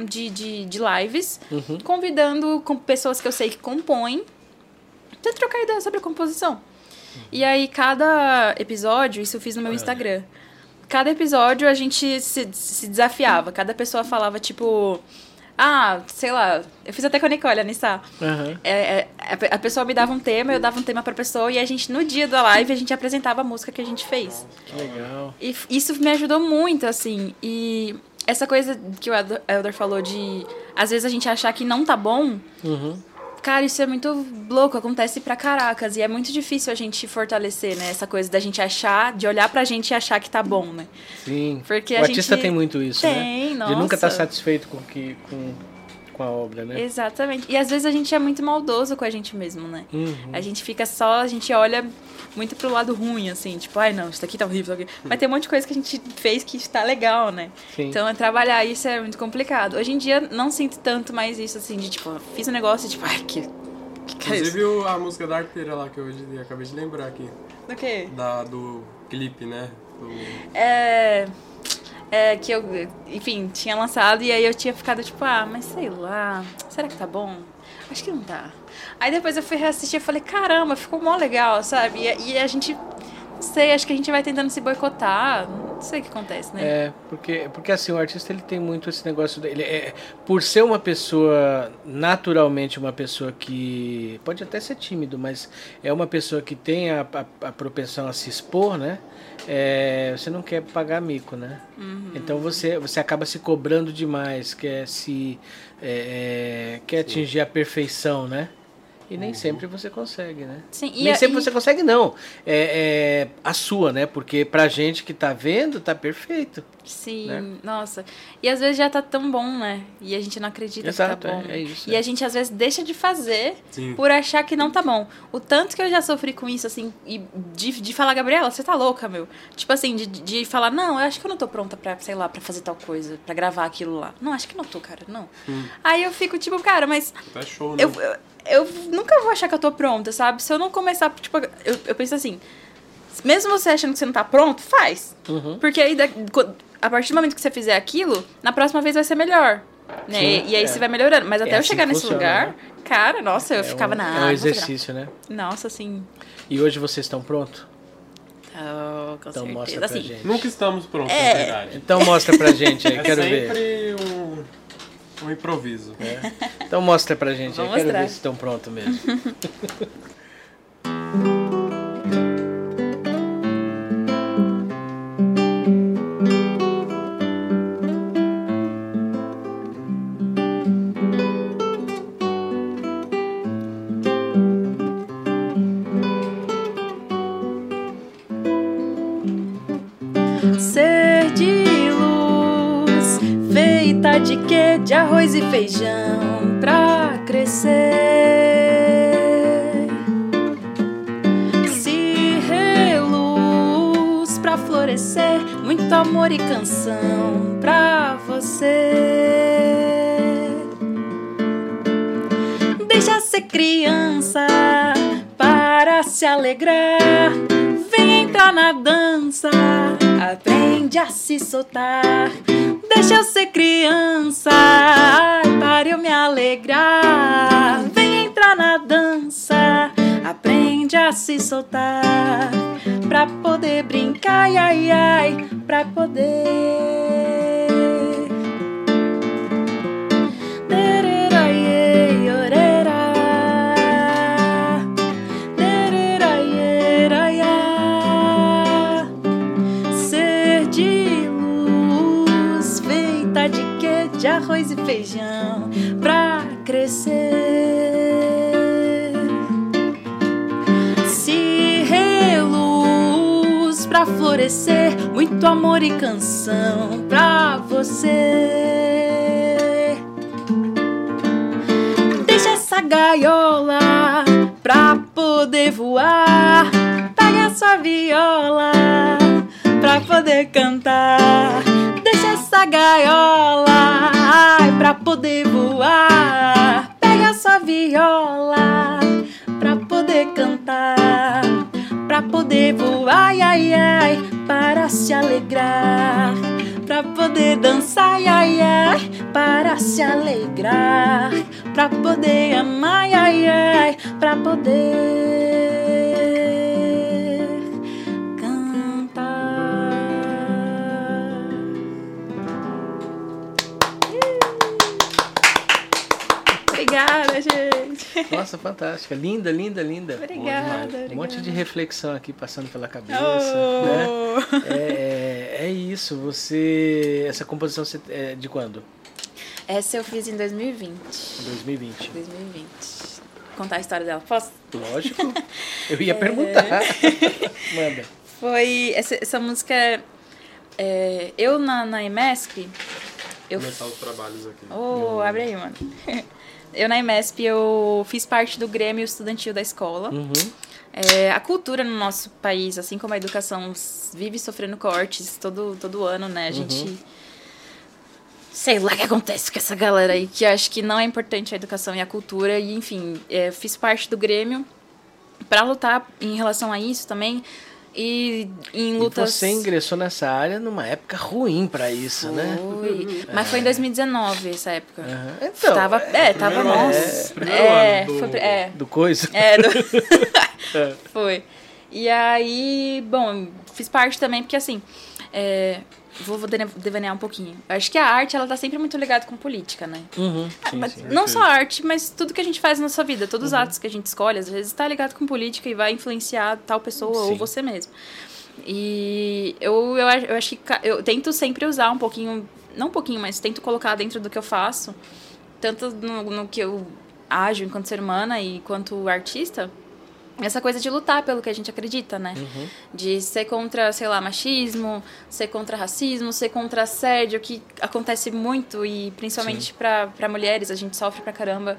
de, de, de lives, uhum. convidando com pessoas que eu sei que compõem pra trocar ideias sobre composição. Uhum. E aí cada episódio, isso eu fiz no meu Instagram. Cada episódio a gente se, se desafiava. Cada pessoa falava, tipo... Ah, sei lá... Eu fiz até com a Nicole Anissa. Uhum. É, é, a pessoa me dava um tema, eu dava um tema pra pessoa. E a gente, no dia da live, a gente apresentava a música que a gente fez. Que legal. E isso me ajudou muito, assim. E essa coisa que o Elder falou de... Às vezes a gente achar que não tá bom... Uhum. Cara, isso é muito louco, acontece pra caracas. E é muito difícil a gente fortalecer, né? Essa coisa da gente achar, de olhar pra gente e achar que tá bom, né? Sim, porque o a artista gente... tem muito isso, tem, né? Tem, nossa. De nunca tá satisfeito com, que, com, com a obra, né? Exatamente. E às vezes a gente é muito maldoso com a gente mesmo, né? Uhum. A gente fica só, a gente olha muito pro lado ruim, assim. Tipo, ai não, isso daqui tá horrível. Isso daqui... Mas tem um monte de coisa que a gente fez que tá legal, né? Sim. Então, é trabalhar isso é muito complicado. Hoje em dia, não sinto tanto mais isso, assim, de tipo, fiz um negócio e tipo, ai, que... que que é isso? Você viu a música da arteira lá, que eu acabei de lembrar aqui. Do quê? Da, do clipe, né? Do... É... É, que eu, enfim, tinha lançado e aí eu tinha ficado tipo, ah, mas sei lá, será que tá bom? Acho que não tá. Aí depois eu fui reassistir e falei, caramba, ficou mó legal, sabe? E, e a gente, não sei, acho que a gente vai tentando se boicotar, não Não sei o que acontece, né? É, porque, porque assim, o artista ele tem muito esse negócio dele. É, por ser uma pessoa, naturalmente, uma pessoa que pode até ser tímido, mas é uma pessoa que tem a, a, a propensão a se expor, né? É, você não quer pagar mico, né? Uhum. Então você, você acaba se cobrando demais, quer se é, quer atingir a perfeição, né? E nem uhum. sempre você consegue, né? Sim, e nem a, sempre e... você consegue, não. É, é a sua, né? Porque pra gente que tá vendo, tá perfeito. Sim, né? Nossa. E às vezes já tá tão bom, né? E a gente não acredita Exato, que tá bom. É, é isso, e é. a gente às vezes deixa de fazer Sim. por achar que não tá bom. O tanto que eu já sofri com isso, assim, e de, de falar, Gabriela, você tá louca, meu? Tipo assim, de, de falar, não, eu acho que eu não tô pronta pra, sei lá, pra fazer tal coisa, pra gravar aquilo lá. Não, acho que não tô, cara, não. Hum. Aí eu fico tipo, cara, mas... Tá show, né? Eu, eu, Eu nunca vou achar que eu tô pronta, sabe? Se eu não começar, tipo, eu, eu penso assim, mesmo você achando que você não tá pronto, faz. Uhum. Porque aí, a partir do momento que você fizer aquilo, na próxima vez vai ser melhor. Né? Sim, e, e aí é. você vai melhorando. Mas até é eu assim chegar nesse funciona, lugar, né? Cara, nossa, eu é ficava um, na água. É um exercício, né? Nossa, assim... E hoje vocês estão prontos? Oh, com então certeza. Mostra pra assim, gente. Nunca estamos prontos, é. na verdade. Então mostra pra gente aí, é quero ver. É sempre um... Um improviso. É. Então mostra pra gente aí, quero ver se estão prontos mesmo. De quê? De arroz e feijão pra crescer. Se reluz pra florescer, muito amor e canção pra você. Deixa ser criança para se alegrar. Vem entrar na dança, aprende a se soltar. Deixa eu ser criança, ai, para eu me alegrar. Vem entrar na dança, aprende a se soltar. Pra poder brincar, ai, ai, ai, pra poder. De arroz e feijão pra crescer. Se reluz pra florescer, muito amor e canção pra você. Deixa essa gaiola pra poder voar. Pega a sua viola pra poder cantar. Deixa essa gaiola, ai, pra poder voar. Pega a sua viola pra poder cantar, pra poder voar, ai, ai, ai, para se alegrar. Pra poder dançar, ai, ai, ai, para se alegrar. Pra poder amar, ai, ai, pra poder. Obrigada, gente. Nossa, fantástica. Linda, linda, linda. Obrigada. Um monte obrigada. de reflexão aqui passando pela cabeça. Oh. Né? É, é isso. Você. Essa composição você, é de quando? Essa eu fiz em dois mil e vinte. dois mil e vinte. dois mil e vinte. Contar a história dela. Posso? Lógico. Eu ia é... perguntar. Manda. Foi. Essa, essa música. É, eu na, na EMESP. Eu... Vou começar os trabalhos aqui. Oh, abre aí, mano. Eu, na EMESP, eu fiz parte do Grêmio Estudantil da escola. Uhum. É, a cultura no nosso país, assim como a educação, vive sofrendo cortes todo, todo ano, né? A gente... Uhum. Sei lá o que acontece com essa galera aí, que acho que não é importante a educação e a cultura. E, enfim, é, fiz parte do Grêmio para lutar em relação a isso também. E em lutas... E você ingressou nessa área numa época ruim pra isso, foi. né? Mas é. foi em dois mil e dezenove essa época. Uhum. Então... Tava, é, é tava... Nossa. É, é, do... Foi, é. do coisa. É, do... é. Foi. E aí, bom, fiz parte também, porque assim... É, vou, vou devanear um pouquinho. Eu acho que a arte, ela tá sempre muito ligada com política, né? Uhum, sim, sim, não só a arte, mas tudo que a gente faz na nossa vida, todos os uhum. atos que a gente escolhe, às vezes tá ligado com política e vai influenciar tal pessoa sim. ou você mesmo. E eu, eu, eu acho que eu tento sempre usar um pouquinho, não um pouquinho, mas tento colocar dentro do que eu faço, tanto no, no que eu ajo enquanto ser humana e quanto artista, essa coisa de lutar pelo que a gente acredita, né? Uhum. De ser contra, sei lá, machismo, ser contra racismo, ser contra assédio, que acontece muito e principalmente pra, pra mulheres, a gente sofre pra caramba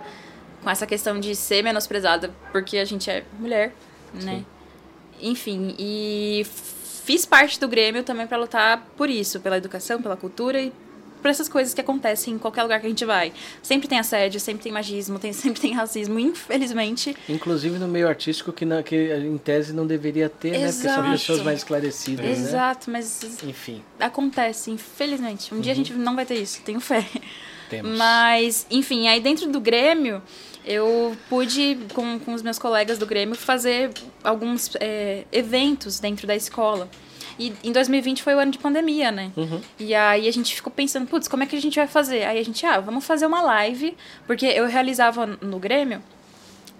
com essa questão de ser menosprezada porque a gente é mulher, né? Sim. Enfim, e fiz parte do Grêmio também pra lutar por isso, pela educação, pela cultura e por essas coisas que acontecem em qualquer lugar que a gente vai. Sempre tem assédio, sempre tem machismo, tem, sempre tem racismo, infelizmente. Inclusive no meio artístico, que, na, que em tese não deveria ter, exato, né? Porque são pessoas mais esclarecidas, exato, né? Exato, mas... Enfim. Acontece, infelizmente. Um uhum. dia a gente não vai ter isso, tenho fé. Temos. Mas, enfim, aí dentro do Grêmio, eu pude, com, com os meus colegas do Grêmio, fazer alguns é, eventos dentro da escola. E em dois mil e vinte foi o ano de pandemia, né? Uhum. E aí a gente ficou pensando, putz, como é que a gente vai fazer? Aí a gente, ah, vamos fazer uma live, porque eu realizava no Grêmio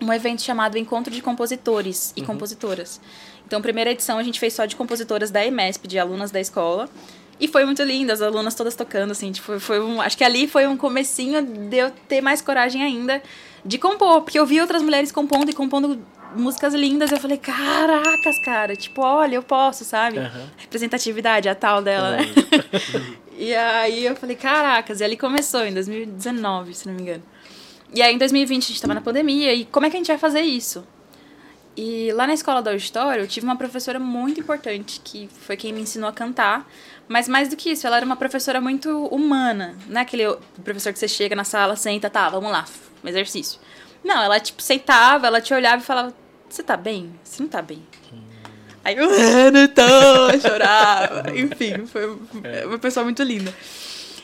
um evento chamado Encontro de Compositores e uhum. Compositoras. Então, primeira edição a gente fez só de compositoras da EMESP, de alunas da escola. E foi muito lindo, as alunas todas tocando, assim, tipo, foi um, acho que ali foi um comecinho de eu ter mais coragem ainda de compor, porque eu vi outras mulheres compondo e compondo músicas lindas, eu falei, caracas, cara, tipo, olha, eu posso, sabe? Uhum. Representatividade, a tal dela, né? Uhum. E aí eu falei, caracas, e ali começou, em dois mil e dezenove, se não me engano. E aí em dois mil e vinte a gente tava na pandemia, e como é que a gente vai fazer isso? E lá na escola do auditório, eu tive uma professora muito importante, que foi quem me ensinou a cantar, mas mais do que isso, ela era uma professora muito humana, não é aquele professor que você chega na sala, senta, tá, vamos lá, um exercício. Não, ela, tipo, sentava, ela te olhava e falava, você tá bem? Você não tá bem? Hum. Aí eu, não tô, chorava. Enfim, foi uma pessoa muito linda.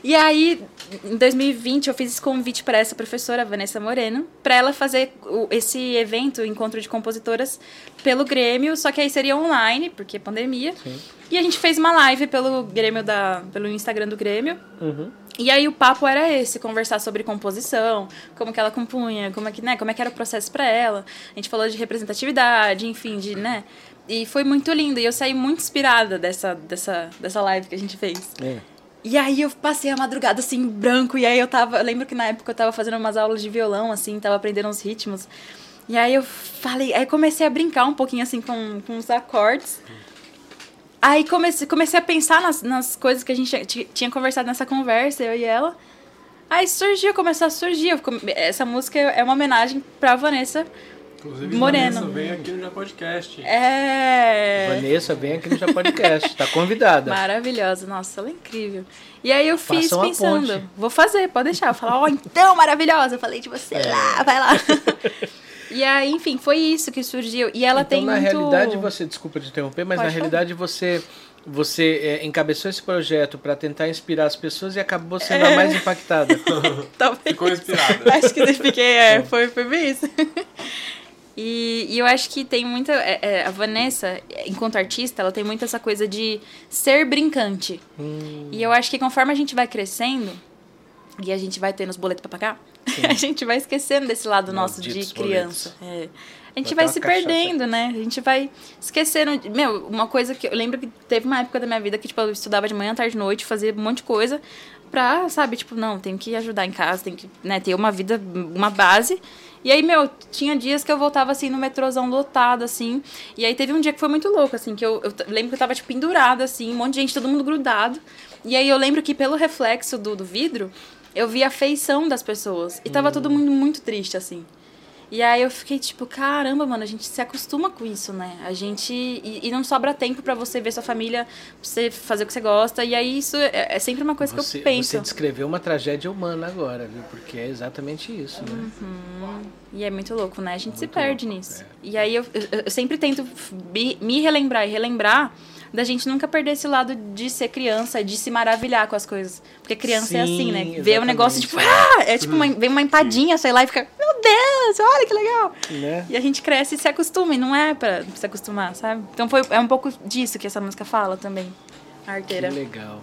E aí, em dois mil e vinte, eu fiz esse convite pra essa professora, Vanessa Moreno, pra ela fazer esse evento, Encontro de Compositoras, pelo Grêmio, só que aí seria online, porque é pandemia. Sim. E a gente fez uma live pelo Grêmio da, pelo Instagram do Grêmio. Uhum. E aí o papo era esse, conversar sobre composição, como que ela compunha, como é que, né, como é que era o processo para ela. A gente falou de representatividade, enfim, de, né? E foi muito lindo, e eu saí muito inspirada dessa, dessa, dessa live que a gente fez. É. E aí eu passei a madrugada, assim, branco, e aí eu tava... Eu lembro que na época eu tava fazendo umas aulas de violão, assim, tava aprendendo uns ritmos. E aí eu falei... Aí comecei a brincar um pouquinho, assim, com, com os acordes. Aí comecei, comecei a pensar nas, nas coisas que a gente t- tinha conversado nessa conversa, eu e ela. Aí surgiu, começou a surgir. Come... Essa música é uma homenagem pra Vanessa Inclusive, Moreno. Vanessa vem aqui no Já Podcast. É... Vanessa vem aqui no Já Podcast, tá convidada. Maravilhosa, nossa, ela é incrível. E aí eu fiz Façam pensando, vou fazer, pode deixar. Falar, ó, oh, então, maravilhosa, eu falei de você é. lá, vai lá. E aí, enfim, foi isso que surgiu. E ela então, tem na muito... realidade você, desculpa te interromper, mas Pode na falar? realidade você, você é, encabeçou esse projeto para tentar inspirar as pessoas e acabou sendo é... a mais impactada. Talvez. Ficou inspirada. Acho que eu fiquei, é, foi, foi bem isso. E, e eu acho que tem muita... É, a Vanessa, enquanto artista, ela tem muito essa coisa de ser brincante. Hum. E eu acho que conforme a gente vai crescendo, e a gente vai tendo os boletos para pagar, sim, a gente vai esquecendo desse lado Malditos nosso de criança. É. A gente vai, vai se perdendo, cachaça, né? A gente vai esquecendo... Meu, uma coisa que... Eu lembro que teve uma época da minha vida que, tipo, eu estudava de manhã, tarde, noite, fazia um monte de coisa pra, sabe, tipo, não, tenho que ajudar em casa, tenho que, né, ter uma vida, uma base. E aí, meu, tinha dias que eu voltava, assim, no metrôzão lotado, assim. E aí teve um dia que foi muito louco, assim, que eu, eu lembro que eu tava, tipo, pendurada, assim, um monte de gente, todo mundo grudado. E aí eu lembro que pelo reflexo do, do vidro... Eu vi a feição das pessoas. E tava hum. todo mundo muito triste, assim. E aí eu fiquei tipo, caramba, mano, a gente se acostuma com isso, né? A gente... E, e não sobra tempo pra você ver sua família, pra você fazer o que você gosta. E aí isso é, é sempre uma coisa você, que eu penso. Você descreveu uma tragédia humana agora, viu? Porque é exatamente isso, né? Uhum. E é muito louco, né? A gente muito se perde louco, nisso. É. E aí eu, eu, eu sempre tento me relembrar e relembrar da gente nunca perder esse lado de ser criança, de se maravilhar com as coisas. Porque criança Sim, é assim, né? Vê o um negócio, tipo, ah! É tipo, uma, vem uma empadinha, sei lá, e fica, meu Deus, olha que legal! Né? E a gente cresce e se acostuma, e não é pra se acostumar, sabe? Então foi, é um pouco disso que essa música fala também. a arteira. Que legal.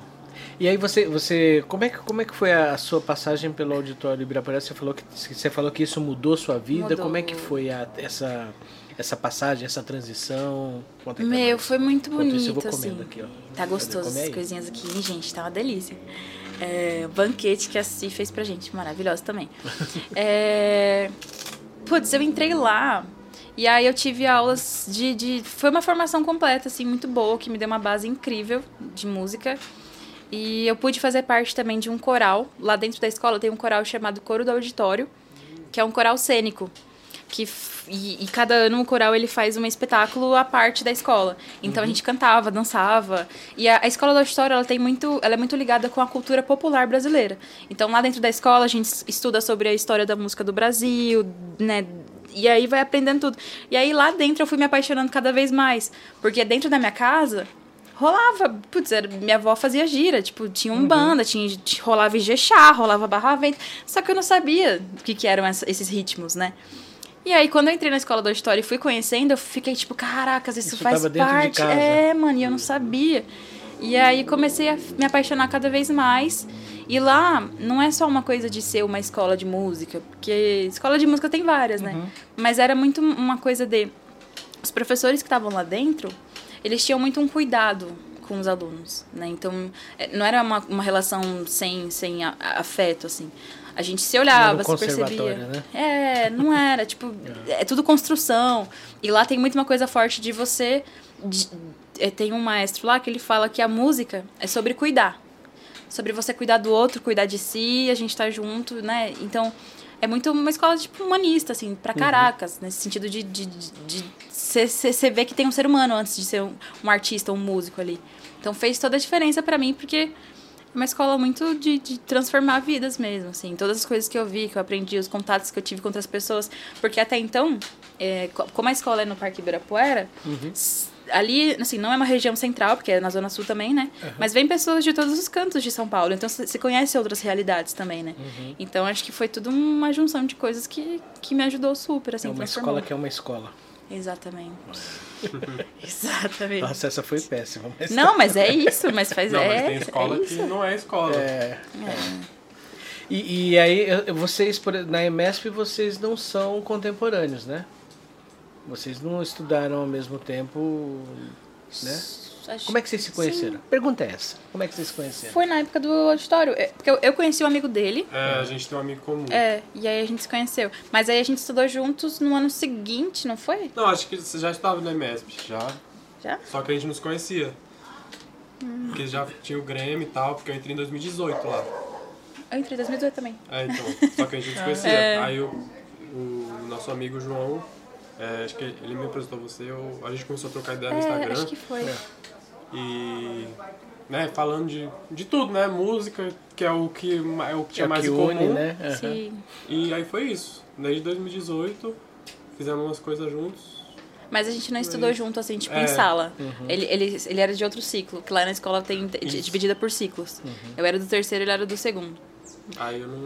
E aí você, você como, é que, como é que foi a sua passagem pelo Auditório Ibirapuera? Você falou que, você falou que isso mudou sua vida. Mudou. Como é que foi a, essa, essa passagem, essa transição? Conta aí. Meu, foi muito bonito. Isso, eu vou comendo assim, aqui, ó. Tá gostoso essas coisinhas aqui, gente, tá uma delícia. É, banquete que a Ci fez pra gente, maravilhoso também. É, putz, eu entrei lá e aí eu tive aulas de, de... Foi uma formação completa, assim, muito boa, que me deu uma base incrível de música. E eu pude fazer parte também de um coral. Lá dentro da escola tem um coral chamado Coro do Auditório, que é um coral cênico. Que, e, e cada ano o coral ele faz um espetáculo à parte da escola. Então, uhum, a gente cantava, dançava. E a, a escola do auditório ela tem muito, ela é muito ligada com a cultura popular brasileira. Então, lá dentro da escola, a gente estuda sobre a história da música do Brasil, né? E aí vai aprendendo tudo. E aí, lá dentro, eu fui me apaixonando cada vez mais. Porque dentro da minha casa... Rolava, putz, era, minha avó fazia gira, tipo, tinha um banda, uhum, tinha, rolava Ijexá, rolava Barravento, só que eu não sabia o que, que eram essa, esses ritmos, né? E aí, quando eu entrei na escola do auditório e fui conhecendo, eu fiquei tipo, caracas, isso, isso faz parte. De casa. É, mano, e eu não sabia. E aí, comecei a me apaixonar cada vez mais. E lá, não é só uma coisa de ser uma escola de música, porque escola de música tem várias, né? Uhum. Mas era muito uma coisa de... Os professores que estavam lá dentro... Eles tinham muito um cuidado com os alunos, né? Então, não era uma, uma relação sem, sem afeto, assim. A gente se olhava, se percebia. Né? É, não era. Tipo, é tudo construção. E lá tem muito uma coisa forte de você... De, tem um maestro lá que ele fala que a música é sobre cuidar. Sobre você cuidar do outro, cuidar de si, a gente tá junto, né? Então... É muito uma escola, tipo, humanista, assim, pra caracas, uhum, nesse sentido de você ver que tem um ser humano antes de ser um, um artista, um músico ali. Então, fez toda a diferença pra mim, porque é uma escola muito de, de transformar vidas mesmo, assim. Todas as coisas que eu vi, que eu aprendi, os contatos que eu tive com outras pessoas. Porque até então, é, como a escola é no Parque Ibirapuera, uhum, ali, assim, não é uma região central, porque é na Zona Sul também, né? Uhum. Mas vem pessoas de todos os cantos de São Paulo. Então, você conhece outras realidades também, né? Uhum. Então, acho que foi tudo uma junção de coisas que, que me ajudou super, assim, transformando. É uma escola que é uma escola. Exatamente. Exatamente. Nossa, essa foi péssima. Mas... Não, mas é isso. Mas faz... Não, é, mas tem escola é que não é escola. É... é. E, e aí, vocês, na E M E S P, vocês não são contemporâneos, né? Vocês não estudaram ao mesmo tempo, né? Acho... Como é que vocês se conheceram? Sim. Pergunta é essa. Como é que vocês se conheceram? Foi na época do auditório. Porque eu, eu conheci um amigo dele. É, a gente tem um amigo comum. É, e aí a gente se conheceu. Mas aí a gente estudou juntos no ano seguinte, não foi? Não, acho que você já estava no E M E S P, já. Já? Só que a gente não se conhecia. Hum. Porque já tinha o Grêmio e tal, porque eu entrei em dois mil e dezoito lá. Eu entrei em dois mil e dezoito também. É, então. Só que a gente não se conhecia. É. Aí o, o nosso amigo João... É, acho que ele me apresentou você, eu, a gente começou a trocar ideia é, no Instagram. Acho que foi. É. E, né, falando de, de tudo, né, música, que é o que é, o que tinha é mais que em comum. Une, né? Uhum. Sim. E aí foi isso, desde dois mil e dezoito, fizemos umas coisas juntos. Mas a gente não estudou mas... junto, assim, tipo, é. em sala. Uhum. Ele, ele, ele era de outro ciclo, que lá na escola tem isso, dividida por ciclos. Uhum. Eu era do terceiro, ele era do segundo. Aí eu não,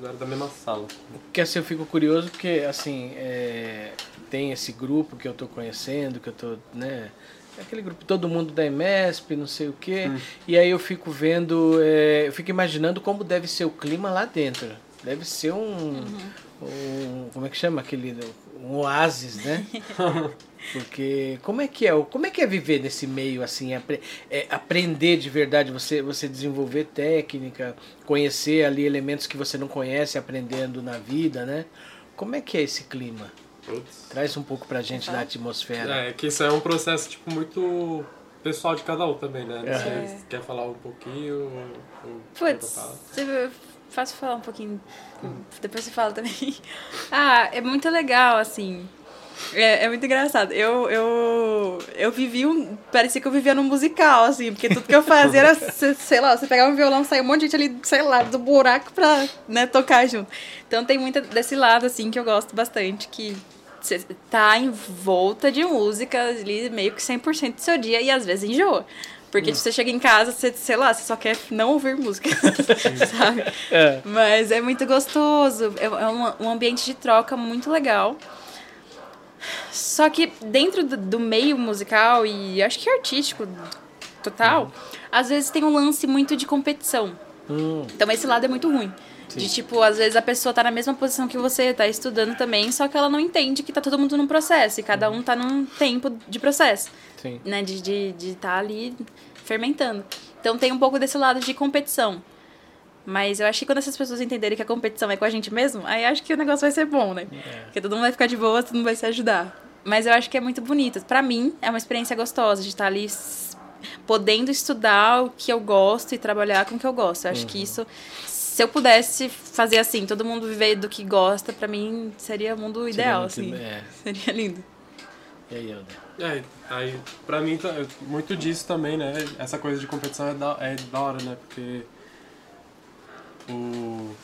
não era da mesma sala. Porque assim, eu fico curioso, porque, assim, é... tem esse grupo que eu tô conhecendo, que eu tô, né, aquele grupo, todo mundo da E M E S P, não sei o quê, hum. E aí eu fico vendo, é, eu fico imaginando como deve ser o clima lá dentro, deve ser um, uhum. um como é que chama aquele, um oásis, né? Porque como é que é, como é que é viver nesse meio, assim, apre, é, aprender de verdade, você, você desenvolver técnica, conhecer ali elementos que você não conhece, aprendendo na vida, né? Como é que é esse clima? Putz. Traz um pouco pra gente da atmosfera. É, que isso é um processo, tipo, muito pessoal de cada um também, né? É. Você quer falar um pouquinho? Ou... Putz, eu faço falar um pouquinho, hum. depois você fala também. Ah, é muito legal, assim, é, é muito engraçado. Eu, eu, eu vivi um, parecia que eu vivia num musical, assim, porque tudo que eu fazia era, sei lá, você pegava um violão, saia um monte de gente ali, sei lá, do buraco pra, né, tocar junto. Então tem muito desse lado, assim, que eu gosto bastante, que... Você tá em volta de música ali meio que cem por cento do seu dia e às vezes enjoa. Porque hum. você chega em casa, você, sei lá, você só quer não ouvir música, sabe? É. Mas é muito gostoso, é um, um ambiente de troca muito legal. Só que dentro do, do meio musical e acho que artístico total, hum. às vezes tem um lance muito de competição. Hum. Então esse lado é muito ruim. Sim. De tipo, às vezes a pessoa tá na mesma posição que você, tá estudando também, só que ela não entende que tá todo mundo num processo e cada um tá num tempo de processo. Sim. Né? De estar de, de tá ali fermentando. Então tem um pouco desse lado de competição. Mas eu acho que quando essas pessoas entenderem que a competição é com a gente mesmo, aí acho que o negócio vai ser bom, né? Yeah. Porque todo mundo vai ficar de boa, todo mundo vai se ajudar. Mas eu acho que é muito bonito. Pra mim, é uma experiência gostosa de estar ali podendo estudar o que eu gosto e trabalhar com o que eu gosto. Eu acho uhum. que isso, se eu pudesse fazer assim, todo mundo viver do que gosta, pra mim seria o mundo ideal, seria muito, assim. É. Seria lindo. E aí, Elder? É, aí, pra mim, muito disso também, né? Essa coisa de competição é da, é da hora, né? Porque o...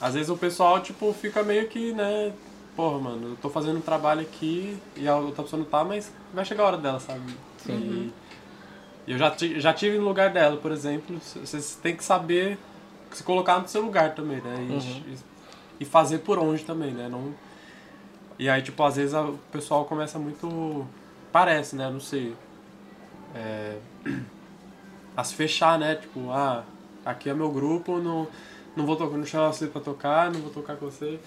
às vezes o pessoal, tipo, fica meio que, né... Porra, mano, eu tô fazendo um trabalho aqui e a outra pessoa não tá, mas vai chegar a hora dela, sabe? Sim. E eu já, já tive no lugar dela, por exemplo. Você tem que saber se colocar no seu lugar também, né? E, uhum. e fazer por onde também, né? Não... E aí, tipo, às vezes a, o pessoal começa muito... Parece, né? Não sei. É... A se fechar, né? Tipo, ah, aqui é meu grupo, não, não vou tocar, não chamo você pra tocar, não vou tocar com você...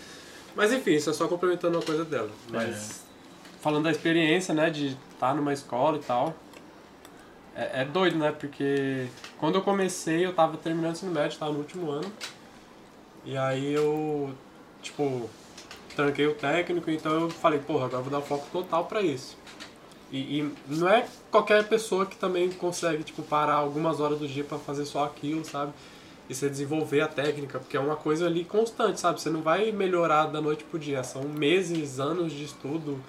Mas enfim, isso é só complementando uma coisa dela. Mas é. Falando da experiência, né, de estar numa escola e tal, é, é doido, né, porque quando eu comecei, eu tava terminando o ensino médio, tava no último ano, e aí eu, tipo, tranquei o técnico, então eu falei, porra, agora eu vou dar foco total pra isso. E, e não é qualquer pessoa que também consegue, tipo, parar algumas horas do dia pra fazer só aquilo, sabe? E você desenvolver a técnica, porque é uma coisa ali constante, sabe? Você não vai melhorar da noite pro dia, são meses, anos de estudo.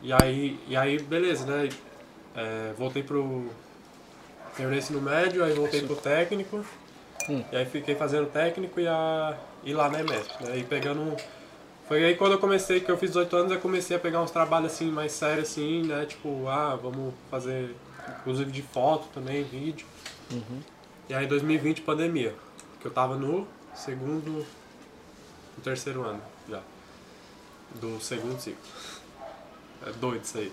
E aí, e aí beleza, né? É, voltei pro... Terminei ensino médio, aí voltei pro técnico. Hum. E aí fiquei fazendo técnico e, a, e lá na E M E S P, né? E pegando... Foi aí quando eu comecei, que eu fiz dezoito anos, eu comecei a pegar uns trabalhos assim, mais sérios assim, né? Tipo, ah, vamos fazer... Inclusive de foto também, vídeo. Uhum. E aí em dois mil e vinte, pandemia, que eu tava no segundo, no terceiro ano já, do segundo ciclo. É doido isso aí.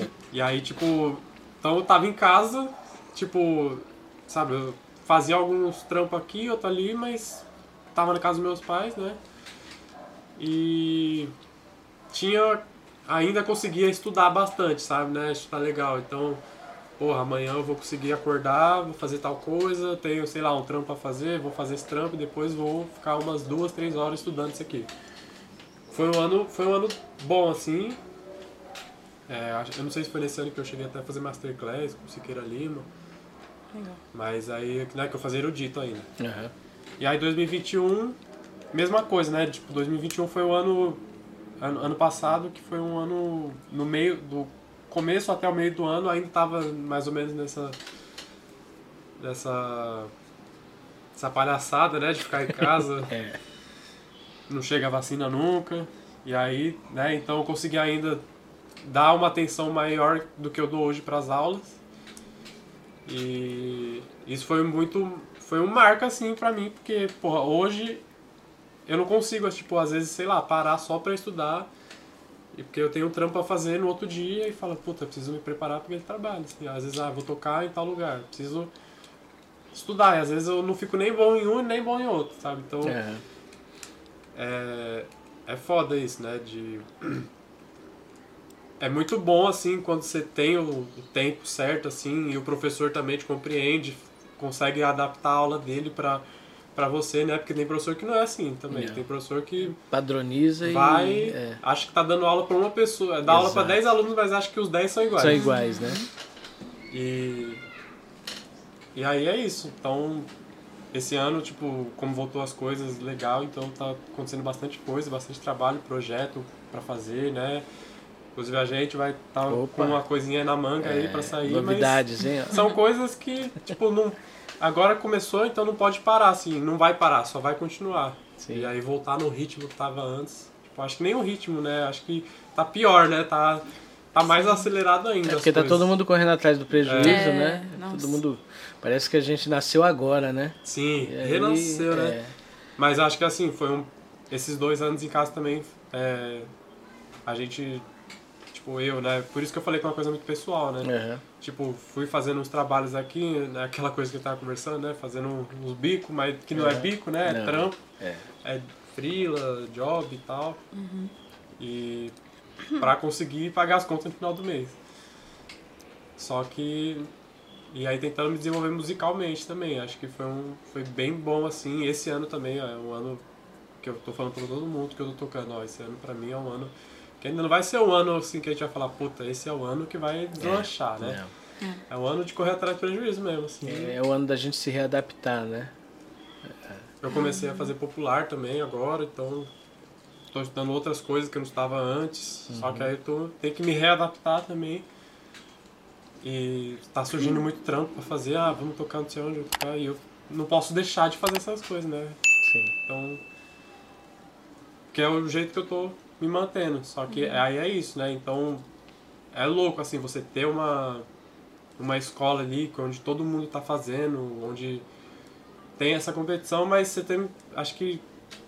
É. E aí, tipo, então eu tava em casa, tipo, sabe, eu fazia alguns trampos aqui, outro ali, mas tava na casa dos meus pais, né? E tinha, ainda conseguia estudar bastante, sabe, né? Estudar legal, então... Porra, amanhã eu vou conseguir acordar, vou fazer tal coisa, tenho, sei lá, um trampo a fazer, vou fazer esse trampo e depois vou ficar umas duas, três horas estudando isso aqui. Foi um ano, foi um ano bom, assim. É, eu não sei se foi nesse ano que eu cheguei até a fazer masterclass com Siqueira Lima. Legal. Mas aí, né, que eu fazia erudito ainda. Uhum. E aí, dois mil e vinte e um, mesma coisa, né? Tipo, dois mil e vinte e um foi o ano, ano, ano passado, que foi um ano no meio do... começo até o meio do ano, ainda estava mais ou menos nessa nessa essa palhaçada, né, de ficar em casa. É. Não chega a vacina nunca. E aí, né, então eu consegui ainda dar uma atenção maior do que eu dou hoje para as aulas. E isso foi muito foi um marco assim para mim, porque porra, hoje eu não consigo, tipo, às vezes, sei lá, parar só para estudar. E porque eu tenho um trampo a fazer no outro dia e falo, puta, eu preciso me preparar porque ele trabalha. Assim, às vezes, ah, vou tocar em tal lugar, preciso estudar. E às vezes eu não fico nem bom em um, nem bom em outro, sabe? Então, é, é, é foda isso, né? De... É muito bom, assim, quando você tem o tempo certo, assim, e o professor também te compreende, consegue adaptar a aula dele pra... pra você, né? Porque tem professor que não é assim também. Não. Tem professor que... Padroniza vai, e... É. Acha que tá dando aula pra uma pessoa. Dá Exato. Aula pra dez alunos, mas acha que os dez são iguais. São iguais, né? E... E aí é isso. Então, esse ano, tipo, como voltou as coisas, legal. Então tá acontecendo bastante coisa, bastante trabalho, projeto pra fazer, né? Inclusive a gente vai estar tá com uma coisinha na manga é, aí pra sair. Novidades, mas hein? São coisas que, tipo, não... Agora começou, então não pode parar, assim, não vai parar, só vai continuar. Sim. E aí voltar no ritmo que tava antes. Tipo, acho que nem o ritmo, né? Acho que tá pior, né? Tá, tá mais acelerado ainda. É porque tá todo mundo correndo atrás do prejuízo, é, né? Nossa. Todo mundo. Parece que a gente nasceu agora, né? Sim, aí, renasceu, é... né? Mas acho que assim, foi um. Esses dois anos em casa também, é... a gente tipo, eu, né? Por isso que eu falei que é uma coisa muito pessoal, né? Uhum. Tipo, fui fazendo uns trabalhos aqui, né? Aquela coisa que eu tava conversando, né? Fazendo uns bicos, mas que não uhum. é bico, né? É não. trampo. É. É freela, job e tal. Uhum. E pra conseguir pagar as contas no final do mês. Só que... E aí tentando me desenvolver musicalmente também. Acho que foi, um, foi bem bom, assim. Esse ano também é um ano que eu tô falando pra todo mundo que eu tô tocando. Ó, esse ano pra mim é um ano... Que ainda não vai ser um ano assim que a gente vai falar, puta, esse é o ano que vai deslanchar, é, né? É. É o ano de correr atrás do prejuízo mesmo, assim. É, é o ano da gente se readaptar, né? Eu comecei a fazer popular também agora, então... Tô estudando outras coisas que eu não estava antes. Uhum. Só que aí eu tô, tenho que me readaptar também. E tá surgindo uhum. muito trampo pra fazer. Ah, vamos tocar, não sei onde eu tocar. E eu não posso deixar de fazer essas coisas, né? Sim. Então... Que é o jeito que eu tô... me mantendo, só que uhum. aí é isso, né? Então, é louco, assim, você ter uma, uma escola ali, onde todo mundo tá fazendo, onde tem essa competição, mas você tem, acho que,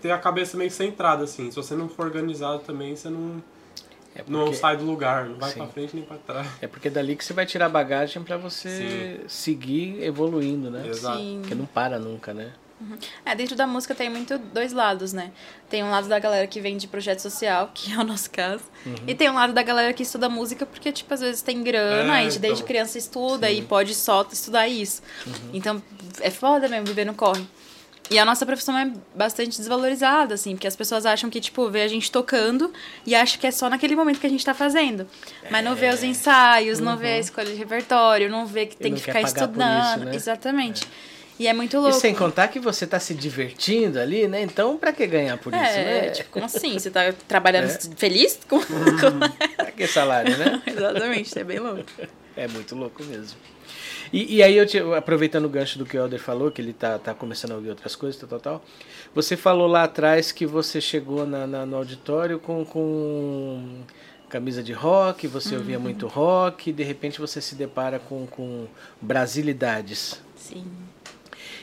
ter a cabeça meio centrada, assim. Se você não for organizado também, você não, é porque, não sai do lugar, não vai sim. pra frente nem pra trás. É porque é dali que você vai tirar bagagem pra você sim. seguir evoluindo, né? Exato. Sim. Porque não para nunca, né? É, dentro da música tem muito dois lados, né? Tem um lado da galera que vem de projeto social, que é o nosso caso, uhum. e tem um lado da galera que estuda música porque, tipo, às vezes tem grana, é, e desde então, criança estuda sim. e pode só estudar isso. Uhum. Então, é foda mesmo, viver no corre. E a nossa profissão é bastante desvalorizada, assim, porque as pessoas acham que, tipo, vê a gente tocando e acha que é só naquele momento que a gente tá fazendo. Mas não vê os ensaios, uhum. não vê a escolha de repertório, não vê que tem que ficar estudando. Isso, né? Exatamente. É. E é muito louco. E sem contar que você tá se divertindo ali, né? Então, pra que ganhar por é, isso, né? É, tipo, como assim? Você tá trabalhando é. feliz? Com... Hum, pra que salário, né? Exatamente, isso é bem louco. É muito louco mesmo. E, e aí, eu te, aproveitando o gancho do que o Elder falou, que ele tá, tá começando a ouvir outras coisas, tal, tal, tal. Você falou lá atrás que você chegou na, na, no auditório com... com... camisa de rock, você uhum. ouvia muito rock, e de repente você se depara com, com brasilidades. Sim.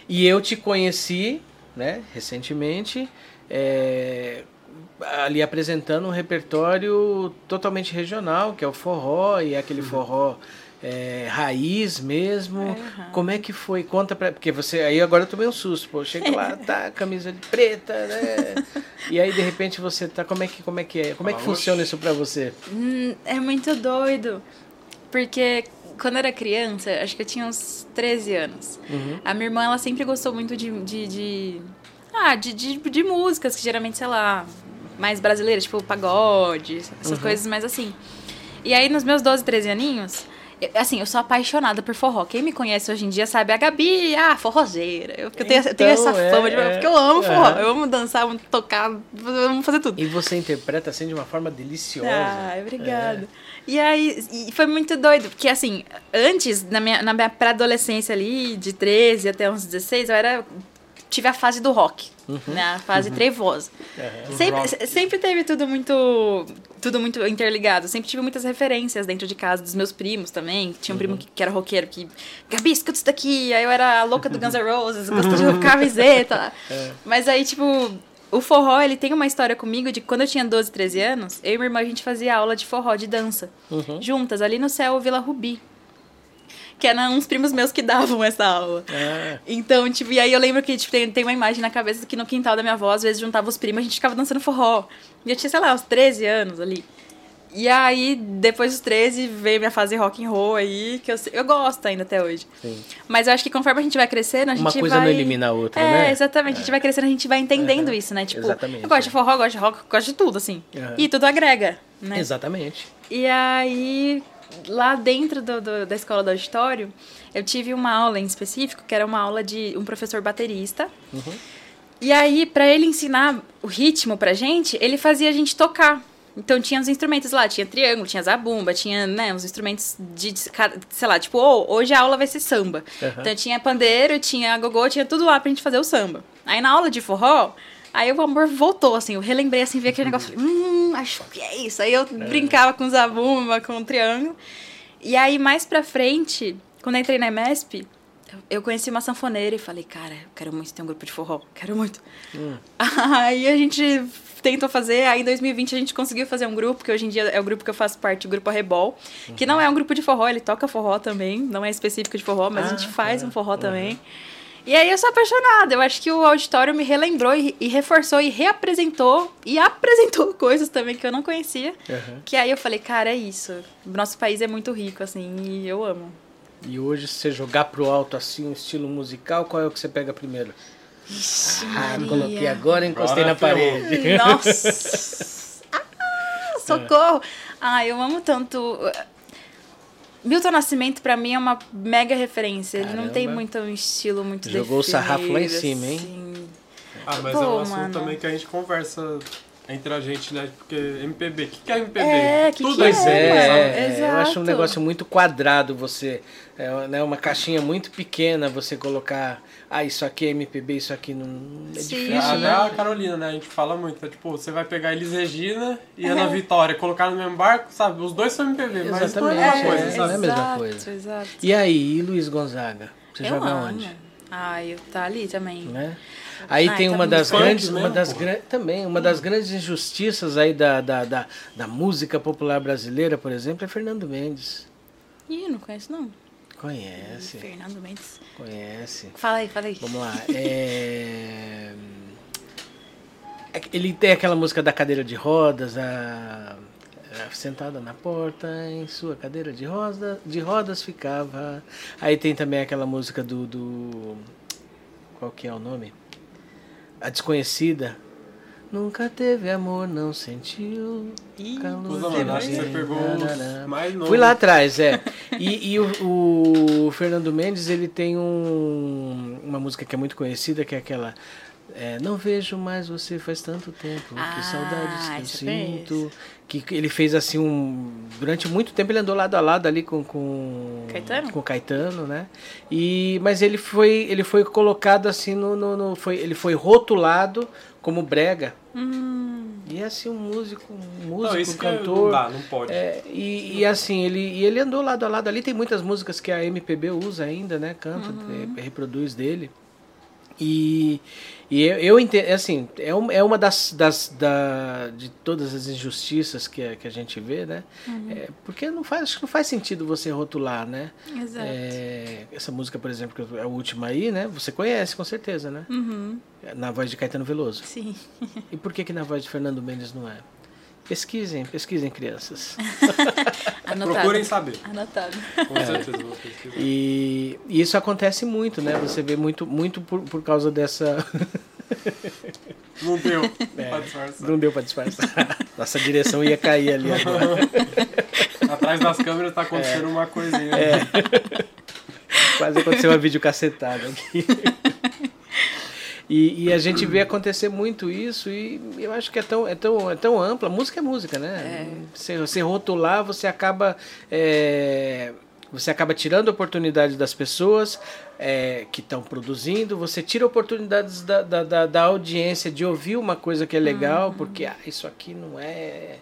E eu te conheci, né, recentemente, é, ali apresentando um repertório totalmente regional, que é o forró, e é aquele uhum. forró é, raiz mesmo. Uhum. Como é que foi? Conta pra... Porque você... Aí agora eu tomei um susto, pô. Chega lá, tá, camisa de preta, né? E aí, de repente, você tá... Como é que, como é, que é? Como é que funciona isso pra você? Hum, é muito doido, porque... Quando eu era criança, acho que eu tinha uns treze anos. Uhum. A minha irmã, ela sempre gostou muito de... de, de ah, de, de, de músicas, que geralmente, sei lá, mais brasileiras, tipo pagode, essas uhum. coisas mais assim. E aí, nos meus doze, treze aninhos, eu, assim, eu sou apaixonada por forró. Quem me conhece hoje em dia sabe a Gabi, ah, forrozeira. Eu, eu, tenho, então, eu tenho essa é, fama de... Porque eu amo é. forró, eu amo dançar, amo tocar, amo fazer tudo. E você interpreta assim de uma forma deliciosa. Ah, obrigada. É. E aí, e foi muito doido, porque assim, antes, na minha, na minha pré-adolescência ali, de treze até uns dezesseis, eu era, tive a fase do rock, uhum. né, a fase uhum. trevosa. Uhum. Sempre, sempre teve tudo muito, tudo muito interligado, sempre tive muitas referências dentro de casa, dos meus primos também, tinha um uhum. primo que, que era roqueiro, que, Gabi, escuta isso daqui, aí eu era a louca do Guns N' Roses, gostava de roubar camiseta, é. Mas aí, tipo... O forró, ele tem uma história comigo de quando eu tinha doze, treze anos, eu e minha irmã, a gente fazia aula de forró, de dança, uhum. juntas, ali no C E U Vila Rubi, que eram uns primos meus que davam essa aula. É. Então, tipo, e aí eu lembro que tipo, tem, tem uma imagem na cabeça que no quintal da minha avó, às vezes juntava os primos, a gente ficava dançando forró. E eu tinha, sei lá, uns treze anos ali. E aí, depois dos treze, veio minha fase rock and roll aí, que eu, eu gosto ainda até hoje. Sim. Mas eu acho que conforme a gente vai crescendo, a gente vai... Uma coisa vai... não elimina a outra, é, né? É, exatamente. É. A gente vai crescendo, a gente vai entendendo uhum. isso, né? Tipo, exatamente. Eu gosto de forró, gosto de rock, gosto de tudo, assim. Uhum. E tudo agrega, né? Exatamente. E aí, lá dentro do, do, da escola do auditório, eu tive uma aula em específico, que era uma aula de um professor baterista. Uhum. E aí, pra ele ensinar o ritmo pra gente, ele fazia a gente tocar. Então tinha os instrumentos lá, tinha triângulo, tinha zabumba, tinha, né, uns instrumentos de, sei lá, tipo, oh, hoje a aula vai ser samba. Uhum. Então tinha pandeiro, tinha gogô, tinha tudo lá pra gente fazer o samba. Aí na aula de forró, aí o amor voltou, assim, eu relembrei, assim, vi aquele negócio, hum, acho que é isso. Aí eu uhum. brincava com zabumba, com triângulo. E aí mais pra frente, quando eu entrei na EMESP, eu conheci uma sanfoneira e falei, cara, eu quero muito ter um grupo de forró, quero muito. Hum. Aí a gente tentou fazer, aí em dois mil e vinte a gente conseguiu fazer um grupo, que hoje em dia é o grupo que eu faço parte, o grupo Arrebol, uhum. que não é um grupo de forró, ele toca forró também, não é específico de forró, mas ah, a gente faz é. um forró uhum. também. E aí eu sou apaixonada, eu acho que o auditório me relembrou e, e reforçou e reapresentou e apresentou coisas também que eu não conhecia, uhum. que aí eu falei, cara, é isso, nosso país é muito rico, assim, e eu amo. E hoje, se você jogar pro alto, assim, um estilo musical, qual é o que você pega primeiro? Ixi, ah, Maria. Coloquei agora e encostei Bora na parede. Nossa! Ah, socorro! Ah, eu amo tanto... Milton Nascimento, pra mim, é uma mega referência. Ele Caramba. Não tem muito um estilo muito definido. Jogou o sarrafo lá em cima, hein? Assim. Ah, mas Pô, é um assunto mano. também que a gente conversa... entre a gente, né? Porque M P B, o que, que é M P B? É, que Tudo que é, é, é, é. Eu acho um negócio muito quadrado você, é, né, uma caixinha muito pequena você colocar, ah, isso aqui é M P B, isso aqui não é Sim. difícil. Ah, né? A Carolina, né? A gente fala muito, tá? Tipo, você vai pegar Elis Regina e uhum. Ana Vitória, colocar no mesmo barco, sabe? Os dois são M P B, Exatamente. mas não é a mesma coisa, é, sabe? Não é a mesma coisa. Exato. E aí, e Luiz Gonzaga? Você eu joga amo. onde? Ah, eu tá ali também. Né? Aí ah, tem tá uma, das grandes, mesmo, uma das grandes, também, uma hum. das grandes injustiças aí da, da, da, da música popular brasileira, por exemplo, é Fernando Mendes. Ih, não conheço não. Conhece. Ih, Fernando Mendes. Conhece. Fala aí, fala aí. Vamos lá. É... Ele tem aquela música da cadeira de rodas, a... sentada na porta, em sua cadeira de, roda, de rodas ficava. Aí tem também aquela música do, do... Qual que é o nome? A Desconhecida. Nunca teve amor, não sentiu calor. Você pegou mais novo. Fui lá atrás, é. E, e o, o Fernando Mendes, ele tem um, uma música que é muito conhecida, que é aquela... É, não vejo mais você faz tanto tempo, ah, que saudades que eu sinto. Que ele fez assim um... Durante muito tempo ele andou lado a lado ali com... Com Caetano? Com Caetano, né? E, mas ele foi, ele foi colocado assim no... no, no foi, ele foi rotulado como brega. Hum. E assim um músico, um músico, não, isso um cantor... Não dá, não pode. É, e, e assim, ele, e ele andou lado a lado ali. Tem muitas músicas que a M P B usa ainda, né? Canta, uhum. reproduz dele. E... E eu, eu entendo, assim, é uma, é uma das, das da, de todas as injustiças que a, que a gente vê, né? Uhum. É, porque não faz, não faz sentido você rotular, né? Exato. É, essa música, por exemplo, que é a última aí, né? Você conhece, com certeza, né? Uhum. Na voz de Caetano Veloso. Sim. E por que que na voz de Fernando Mendes não é? Pesquisem, pesquisem, crianças. Anotado. Procurem saber. Anotado. Com certeza. É. Vou pesquisar. E, e isso acontece muito, né? Você vê muito, muito por, por causa dessa... Não deu é, pra disfarçar. Não deu pra disfarçar. Nossa direção ia cair ali agora. Atrás das câmeras tá acontecendo é. uma coisinha. É. Quase aconteceu uma videocacetada aqui. E, e a gente vê acontecer muito isso e eu acho que é tão, é tão, é tão ampla. Música é música, né? É. Se você rotular, você acaba, é, você acaba tirando a oportunidade das pessoas é, que estão produzindo, você tira oportunidades da, da, da, da audiência de ouvir uma coisa que é legal, uhum. porque ah, isso aqui não é,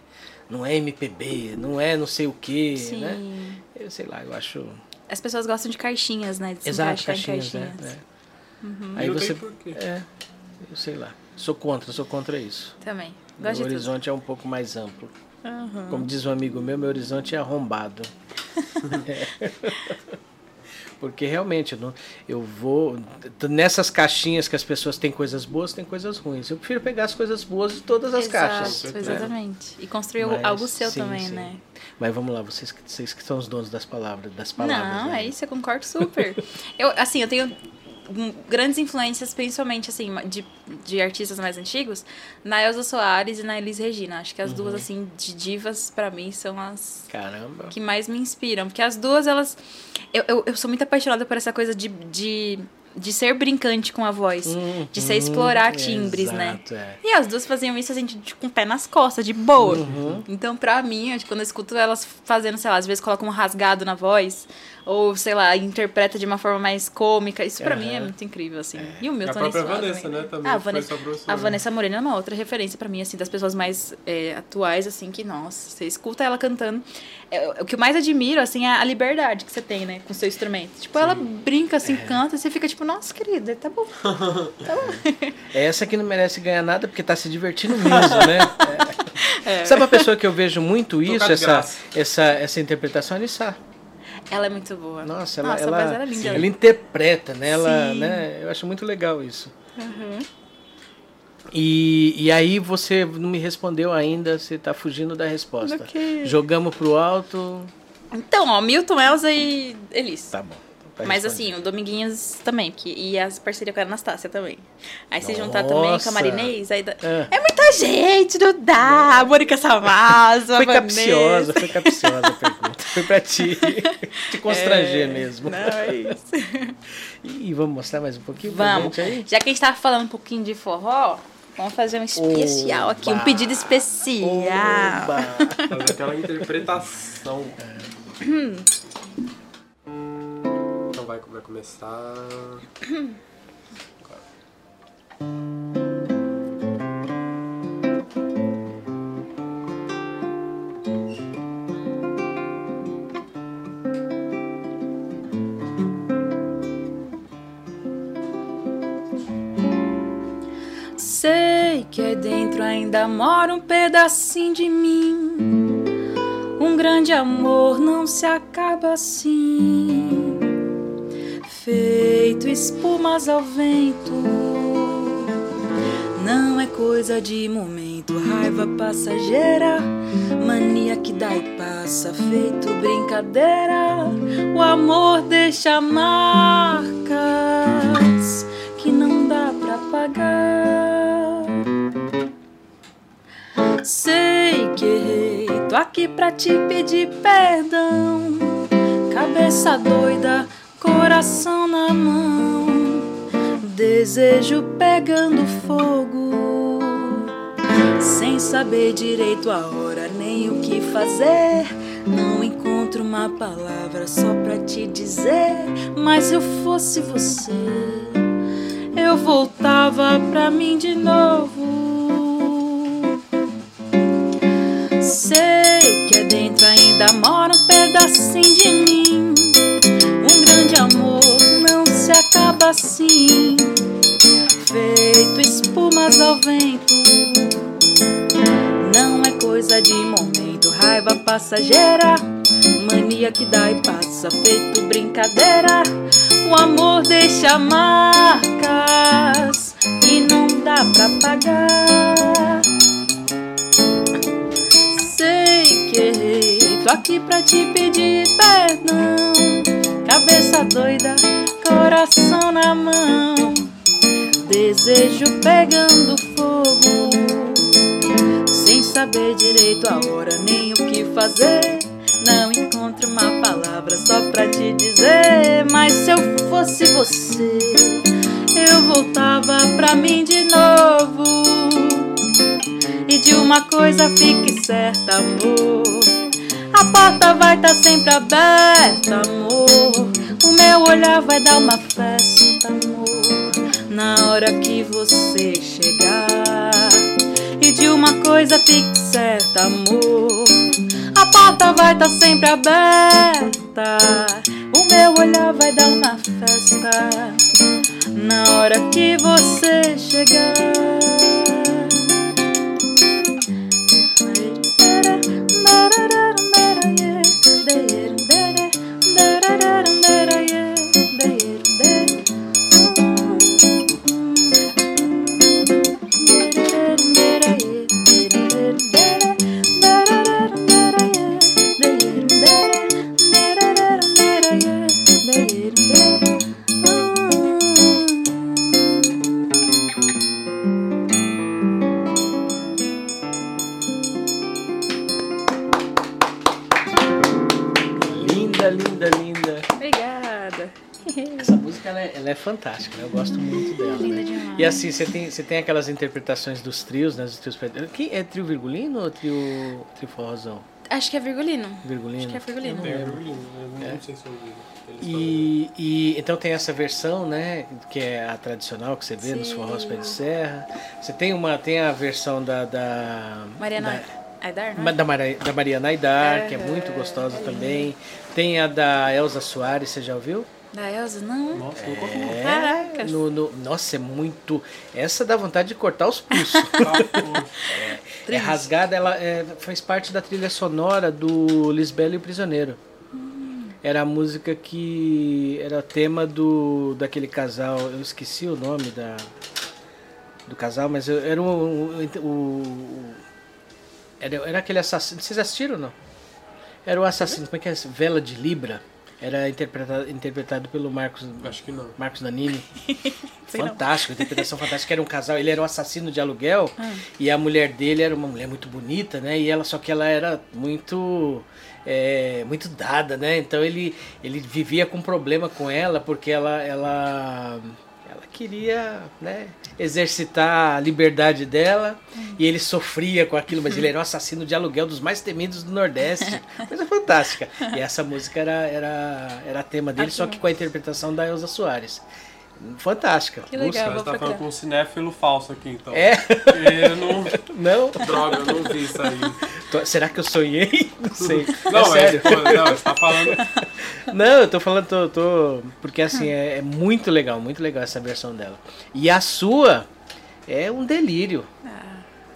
não é M P B, não é não sei o quê, Sim. né? Eu sei lá, eu acho... As pessoas gostam de caixinhas, né? De se Exato, caixinhas, em caixinhas. Né? É. Uhum. Aí você, é, eu sei lá, sou contra, sou contra isso. Também. Meu horizonte tudo. é um pouco mais amplo. Uhum. Como diz um amigo meu, meu horizonte é arrombado. é. Porque realmente eu, não, eu vou nessas caixinhas que as pessoas têm coisas boas, tem coisas ruins. Eu prefiro pegar as coisas boas de todas as Exato, caixas. Exatamente. E construir Mas, algo seu sim, também, sim. né? Mas vamos lá, vocês, vocês que são os donos das palavras, das palavras. Não, né? é isso, eu concordo super. eu, assim, eu tenho grandes influências, principalmente assim, de, de artistas mais antigos, na Elza Soares e na Elis Regina. Acho que as uhum. duas, assim, de divas, pra mim, são as Caramba. que mais me inspiram. Porque as duas, elas... Eu, eu, eu sou muito apaixonada por essa coisa de, de, de ser brincante com a voz. Uhum. De ser explorar timbres, uhum. né? Exato, é. E as duas faziam isso, assim, de, de, com o pé nas costas, de boa. Uhum. Então, pra mim, quando eu escuto elas fazendo, sei lá, às vezes colocam um rasgado na voz... ou, sei lá, interpreta de uma forma mais cômica. Isso pra uhum. mim é muito incrível, assim. É. E o Milton Nascimento. A própria Vanessa, também, né? Também ah, a, Vanessa, a Vanessa Moreno é uma outra referência pra mim, assim, das pessoas mais é, atuais, assim, que, nossa, você escuta ela cantando. É, o que eu mais admiro, assim, é a liberdade que você tem, né, com o seu instrumento. Tipo, sim. ela brinca, assim, é. canta, e você fica tipo, nossa, querida, tá bom. Tá bom. Essa aqui não merece ganhar nada porque tá se divertindo mesmo, né? É. Sabe uma pessoa que eu vejo muito isso, essa, essa, essa interpretação? A Anissa. Ela é muito boa. Nossa, ela, Nossa, ela, ela, é linda. Ela interpreta, né? Ela, né? Eu acho muito legal isso. Uhum. E, e aí você não me respondeu ainda, você está fugindo da resposta. Okay. Jogamos pro alto. Então, ó, Milton, Elza e Elis. Tá bom. Tá. Mas assim, o Dominguinhos também, porque, e as parcerias com a Anastácia também. Aí se juntar também com a Marinês, aí dá... é. é muita gente, não dá. É. Mônica Savazzo, foi capciosa, foi capciosa a pergunta. Foi pra te, te constranger é, mesmo. Não, é isso. E vamos mostrar mais um pouquinho? Vamos. Pra gente aí? Já que a gente tava falando um pouquinho de forró, vamos fazer um especial Oba. aqui, um pedido especial. Oba. Fazer aquela interpretação. Hum. Vai, vai começar. Sei que aí dentro ainda mora um pedacinho de mim. Um grande amor não se acaba assim. Feito espumas ao vento, não é coisa de momento. Raiva passageira, mania que dá e passa, feito brincadeira. O amor deixa marcas que não dá pra apagar. Sei que errei, tô aqui pra te pedir perdão. Cabeça doida, coração na mão, desejo pegando fogo, sem saber direito a hora nem o que fazer. Não encontro uma palavra só pra te dizer, mas se eu fosse você, eu voltava pra mim de novo. Sei que dentro ainda mora um pedacinho de mim. Grande amor não se acaba assim, feito espumas ao vento, não é coisa de momento. Raiva passageira, mania que dá e passa, feito brincadeira. O amor deixa marcas e não dá pra apagar. Sei que errei, tô aqui pra te pedir perdão. Cabeça doida, coração na mão, desejo pegando fogo, sem saber direito a hora nem o que fazer. Não encontro uma palavra só pra te dizer, mas se eu fosse você, eu voltava pra mim de novo. E de uma coisa fique certa, amor, a porta vai estar sempre aberta, amor. O meu olhar vai dar uma festa, amor, na hora que você chegar. E de uma coisa fique certa, amor, a porta vai estar sempre aberta. O meu olhar vai dar uma festa, na hora que você chegar. Fantástica, né? Eu gosto muito dela. Linda, né? Demais. E assim, você tem, você tem aquelas interpretações dos trios, né? Dos trios... Que é trio virgulino ou trio, trio forrozão? Acho que é virgulino. Virgulino. Acho que é virgulino. É, é virgulino. Eu é. não sei se é virgulino. E, e então tem essa versão, né? Que é a tradicional que você vê, sim, nos forrós pé de serra. Você tem uma, tem a versão da... da Mariana da, Aidar, não é? Da, Mara, da Mariana Aidar, é, que é muito gostosa é, também. Tem a da Elza Soares, você já ouviu? Da Elza, não. Nossa, é, não. Caraca. No, no, nossa, é muito... Essa dá vontade de cortar os pulsos. é, é rasgada, ela é, faz parte da trilha sonora do Lisbela e o Prisioneiro. Hum. Era a música que... Era tema do, daquele casal... Eu esqueci o nome da, do casal, mas eu, era um, um, um, era, era aquele assassino... Vocês assistiram ou não? Era o assassino, como é que é? Vela de Libra. Era interpretado, interpretado pelo Marcos, acho que não. Marcos Nanini. Fantástico, interpretação fantástica. Era um casal, ele era um assassino de aluguel, hum. e a mulher dele era uma mulher muito bonita, né? E ela, só que ela era muito, é, muito dada, né? Então ele, ele vivia com problema com ela, porque ela, ela, ela queria, né, exercitar a liberdade dela, hum. e ele sofria com aquilo, mas ele era um assassino de aluguel dos mais temidos do Nordeste. Coisa fantástica. E essa música era, era, era tema dele, aqui, só que com a interpretação da Elza Soares. Fantástica. Que legal, você tá falando com um cinéfilo falso aqui, então. É? Eu não... não? Droga, eu não vi isso aí. Será que eu sonhei? Não sei. Não, é sério. É, não, você tá falando... Não, eu tô falando... Tô, tô... Porque, assim, é, é muito legal, muito legal essa versão dela. E a sua é um delírio. Ah.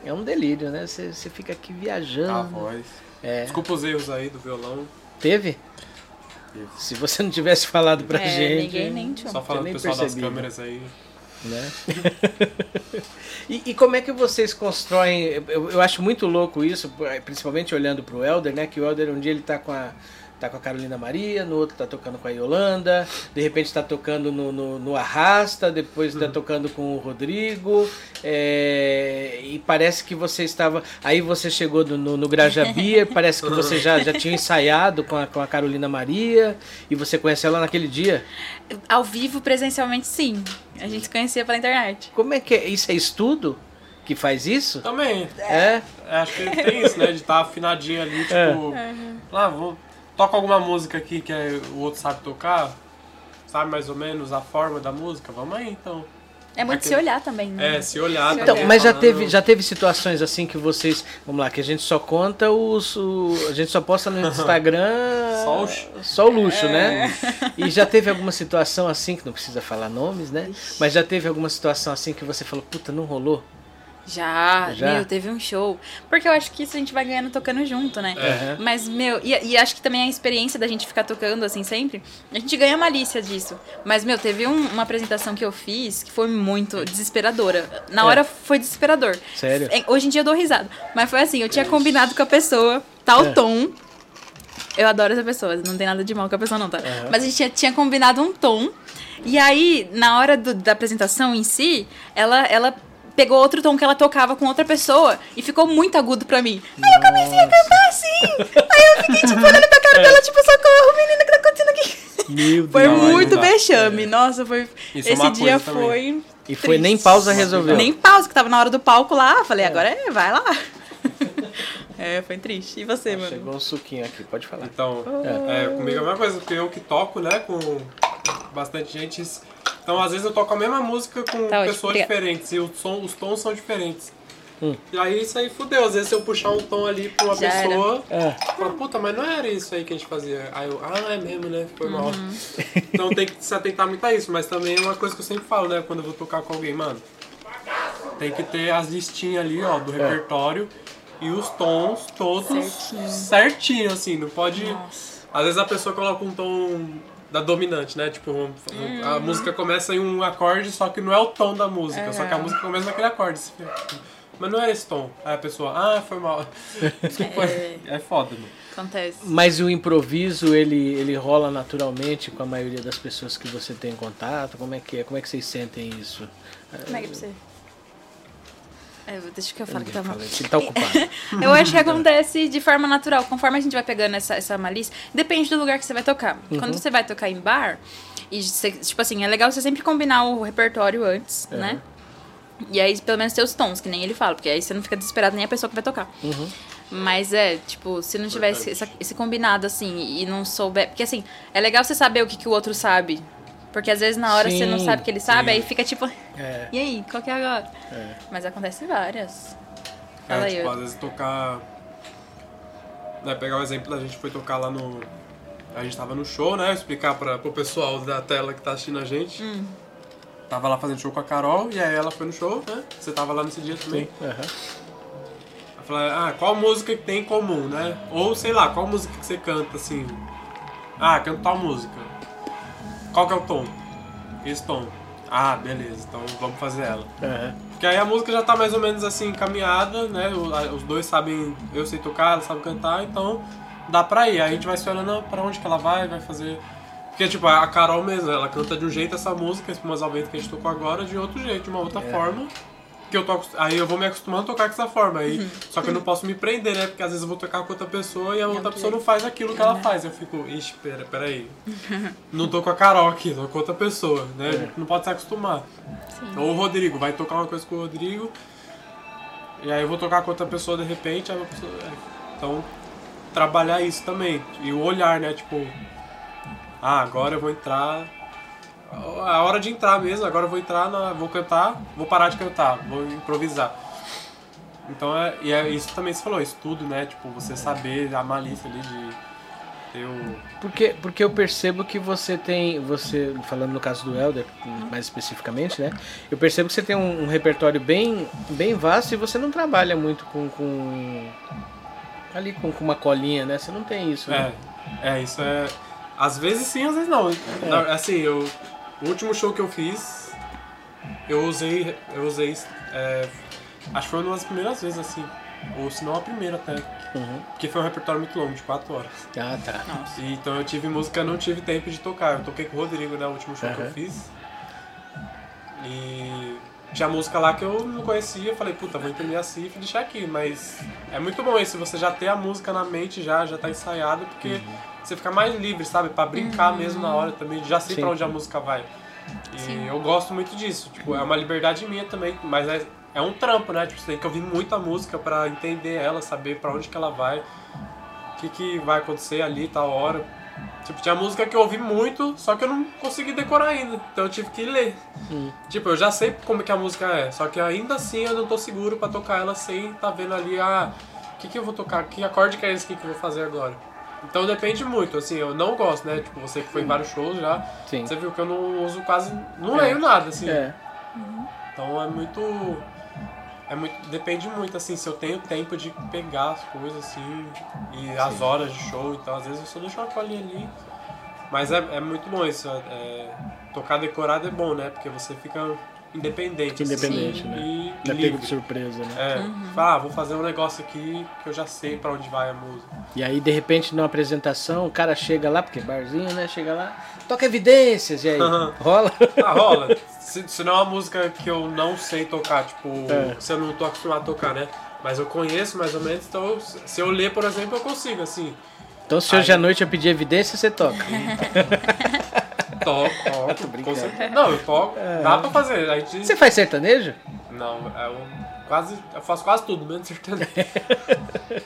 É um delírio, né? Você fica aqui viajando. A voz. É. Desculpa os erros aí do violão. Teve? Se você não tivesse falado pra é, gente... Ninguém nem tinha. Só falando pro pessoal percebi, das câmeras aí. Né? e, e como é que vocês constroem... Eu, eu acho muito louco isso, principalmente olhando pro Elder, né? Que o Elder, um dia ele tá com a, tá com a Carolina Maria, no outro tá tocando com a Yolanda, de repente tá tocando no, no, no Arrasta, depois hum. tá tocando com o Rodrigo, é, e parece que você estava... Aí você chegou no, no, no Grajaú, parece que você já, já tinha ensaiado com a, com a Carolina Maria, e você conheceu ela naquele dia? Ao vivo, presencialmente, sim. A gente se conhecia pela internet. Como é que é? Isso é estudo? Que faz isso? Também. É? é acho que tem isso, né? De estar tá afinadinho ali, tipo... É. Uhum. Lá, vou... Toca alguma música aqui que o outro sabe tocar, sabe mais ou menos a forma da música, vamos aí então. É muito aquele... se olhar também, né? É, se olhar então, também. Mas já teve, já teve situações assim que vocês, vamos lá, que a gente só conta os, o, a gente só posta no Instagram só, o... só o luxo, é. né? E já teve alguma situação assim, que não precisa falar nomes, né? Ixi. Mas já teve alguma situação assim que você falou, puta, não rolou? Já, Já, meu, teve um show. Porque eu acho que isso a gente vai ganhando tocando junto, né? Uhum. Mas, meu, e, e acho que também a experiência da gente ficar tocando assim sempre, a gente ganha malícia disso. Mas, meu, teve um, uma apresentação que eu fiz que foi muito desesperadora. Na é. hora foi desesperador. Sério? Hoje em dia eu dou risada. Mas foi assim, eu tinha combinado com a pessoa, tal é. tom. Eu adoro essa pessoa, não tem nada de mal com a pessoa não, tá? Uhum. Mas a gente tinha, tinha combinado um tom. E aí, na hora do, da apresentação em si, ela... ela pegou outro tom que ela tocava com outra pessoa e ficou muito agudo pra mim. Nossa. Aí eu comecei a cantar assim. Aí eu fiquei tipo olhando pra cara dela, tipo, socorro, menina, o que tá acontecendo aqui? Meu Deus. Foi muito vexame. É. Nossa, foi. Isso esse é dia foi. E foi triste. Nem pausa resolveu. Nem pausa, que tava na hora do palco lá. Falei, é. agora é, vai lá. É, foi triste. E você, ah, mano? Chegou um suquinho aqui, pode falar. Então, oh. é, comigo é a mesma coisa, porque eu que toco, né, com bastante gente. Então, às vezes eu toco a mesma música com tá pessoas ótimo. diferentes e o som, os tons são diferentes. Hum. E aí isso aí fudeu. Às vezes se eu puxar um tom ali pra uma Já pessoa, é. falo, puta, mas não era isso aí que a gente fazia. Aí eu, ah, é mesmo, né? Foi mal. Uhum. Então tem que se atentar muito a isso, mas também é uma coisa que eu sempre falo, né? Quando eu vou tocar com alguém, mano, tem que ter as listinhas ali, ó, do é. repertório e os tons todos certinho, certinho assim. Não pode... Nossa. Às vezes a pessoa coloca um tom... da dominante, né? Tipo, um, hum. a música começa em um acorde, só que não é o tom da música, uhum. só que a música começa naquele acorde. Mas não era esse tom. Aí a pessoa, ah, foi mal. Desculpa. É, é foda, mano. Acontece. Mas o improviso, ele, ele rola naturalmente com a maioria das pessoas que você tem em contato? Como é que é? Como é que vocês sentem isso? Como é que é pra você? É, deixa que eu falo que tá mal. Ele tá ocupado. Eu acho que acontece de forma natural. Conforme a gente vai pegando essa, essa malícia, depende do lugar que você vai tocar. Uhum. Quando você vai tocar em bar, e você, tipo assim, é legal você sempre combinar o repertório antes, é. né? E aí, pelo menos, ter os tons, que nem ele fala, porque aí você não fica desesperado nem a pessoa que vai tocar. Uhum. Mas é, tipo, se não tivesse essa, esse combinado, assim, e não souber... Porque, assim, é legal você saber o que, que o outro sabe. Porque, às vezes, na hora sim, você não sabe o que ele sabe, sim. Aí fica, tipo... É. E aí, qual que é agora? É. Mas acontece várias. Fala é, aí, tipo, eu... às vezes tocar... Né, pegar o um exemplo da gente foi tocar lá no... A gente tava no show, né? Explicar pra, pro pessoal da tela que tá assistindo a gente. Hum. Tava lá fazendo show com a Carol, e aí ela foi no show, né? Você tava lá nesse dia também. Sim, aham. Uhum. Falar, ah, qual música que tem em comum, né? Ou, sei lá, qual música que você canta, assim? Ah, canto tal música. Qual que é o tom? Esse tom. Ah, beleza, então vamos fazer ela. Uhum. Porque aí a música já tá mais ou menos assim, encaminhada, né? Os dois sabem, eu sei tocar, ela sabe cantar, então dá pra ir. Aí a gente vai se olhando pra onde que ela vai, vai fazer... Porque, tipo, a Carol mesmo, ela canta de um jeito essa música, esse Espumas ao Vento que a gente tocou agora, de outro jeito, de uma outra é. forma. Que eu tô, aí eu vou me acostumando a tocar com essa forma aí, uhum. Só que eu não posso me prender, né? Porque às vezes eu vou tocar com outra pessoa e a outra pessoa não faz aquilo que ela faz. Eu fico, ixi, pera, peraí. Não tô com a Carol aqui, tô com outra pessoa, né? A gente não pode se acostumar. Sim. Ou o Rodrigo, vai tocar uma coisa com o Rodrigo e aí eu vou tocar com outra pessoa de repente. Aí a pessoa, então, trabalhar isso também. E o olhar, né? Tipo, ah, agora eu vou entrar... A hora de entrar mesmo, agora eu vou entrar, na, vou cantar, vou parar de cantar, vou improvisar. Então, é, e é isso também você falou, estudo, né? Tipo, você saber a malícia ali de ter o... Porque, porque eu percebo que você tem, você falando no caso do Elder, mais especificamente, né? Eu percebo que você tem um, um repertório bem, bem vasto e você não trabalha muito com... com ali com, com uma colinha, né? Você não tem isso, né? É, é isso é... Às vezes sim, às vezes não. É. Assim, eu... O último show que eu fiz, eu usei, eu usei, é, acho que foi uma das primeiras vezes, assim, ou se não a primeira até, uhum. Porque foi um repertório muito longo, de quatro horas. Ah, tá. Nossa. E, então eu tive música, não tive tempo de tocar, eu toquei com o Rodrigo, né, o último show uhum. que eu fiz, e tinha música lá que eu não conhecia, eu falei, puta, vou imprimir a cifra e deixar aqui, mas é muito bom isso, você já ter a música na mente, já, já tá ensaiado, porque... Uhum. Você fica mais livre, sabe? Pra brincar uhum. mesmo na hora também. Já sei Sim. pra onde a música vai. E Sim. eu gosto muito disso. Tipo, é uma liberdade minha também. Mas é, é um trampo, né? Tipo, você tem que ouvir muita música pra entender ela, saber pra onde que ela vai. O que, que vai acontecer ali, tal hora. Tipo, tinha música que eu ouvi muito, só que eu não consegui decorar ainda. Então eu tive que ler. Uhum. Tipo, eu já sei como que a música é. Só que ainda assim eu não tô seguro pra tocar ela sem tá vendo ali, ah, o que, que eu vou tocar? Que acorde que é esse que, que eu vou fazer agora? Então depende muito, assim, eu não gosto, né? Tipo, você que foi em vários shows já, Sim. você viu que eu não uso quase, não é. leio nada, assim. É. Então é muito, é muito, depende muito, assim, se eu tenho tempo de pegar as coisas, assim, e Sim. as horas de show, então às vezes eu só deixo uma colinha ali. Mas é, é muito bom isso, é, tocar decorado é bom, né? Porque você fica independente, Independente, assim, né? E é pego de surpresa, né? É, uhum. ah, vou fazer um negócio aqui que eu já sei pra onde vai a música. E aí, de repente, numa apresentação, o cara chega lá, porque é barzinho, né? Chega lá, toca evidências, e aí, uhum. rola? Ah, rola. Se, se não é uma música que eu não sei tocar, tipo, é. se eu não tô acostumado a tocar, né? Mas eu conheço mais ou menos, então se eu ler, por exemplo, eu consigo, assim. Então se aí... hoje à noite eu pedir evidência, você toca. Toco, toco. Não, eu toco. É. Dá pra fazer. A gente... Você faz sertanejo? Não, eu, quase, eu faço quase tudo, menos sertanejo.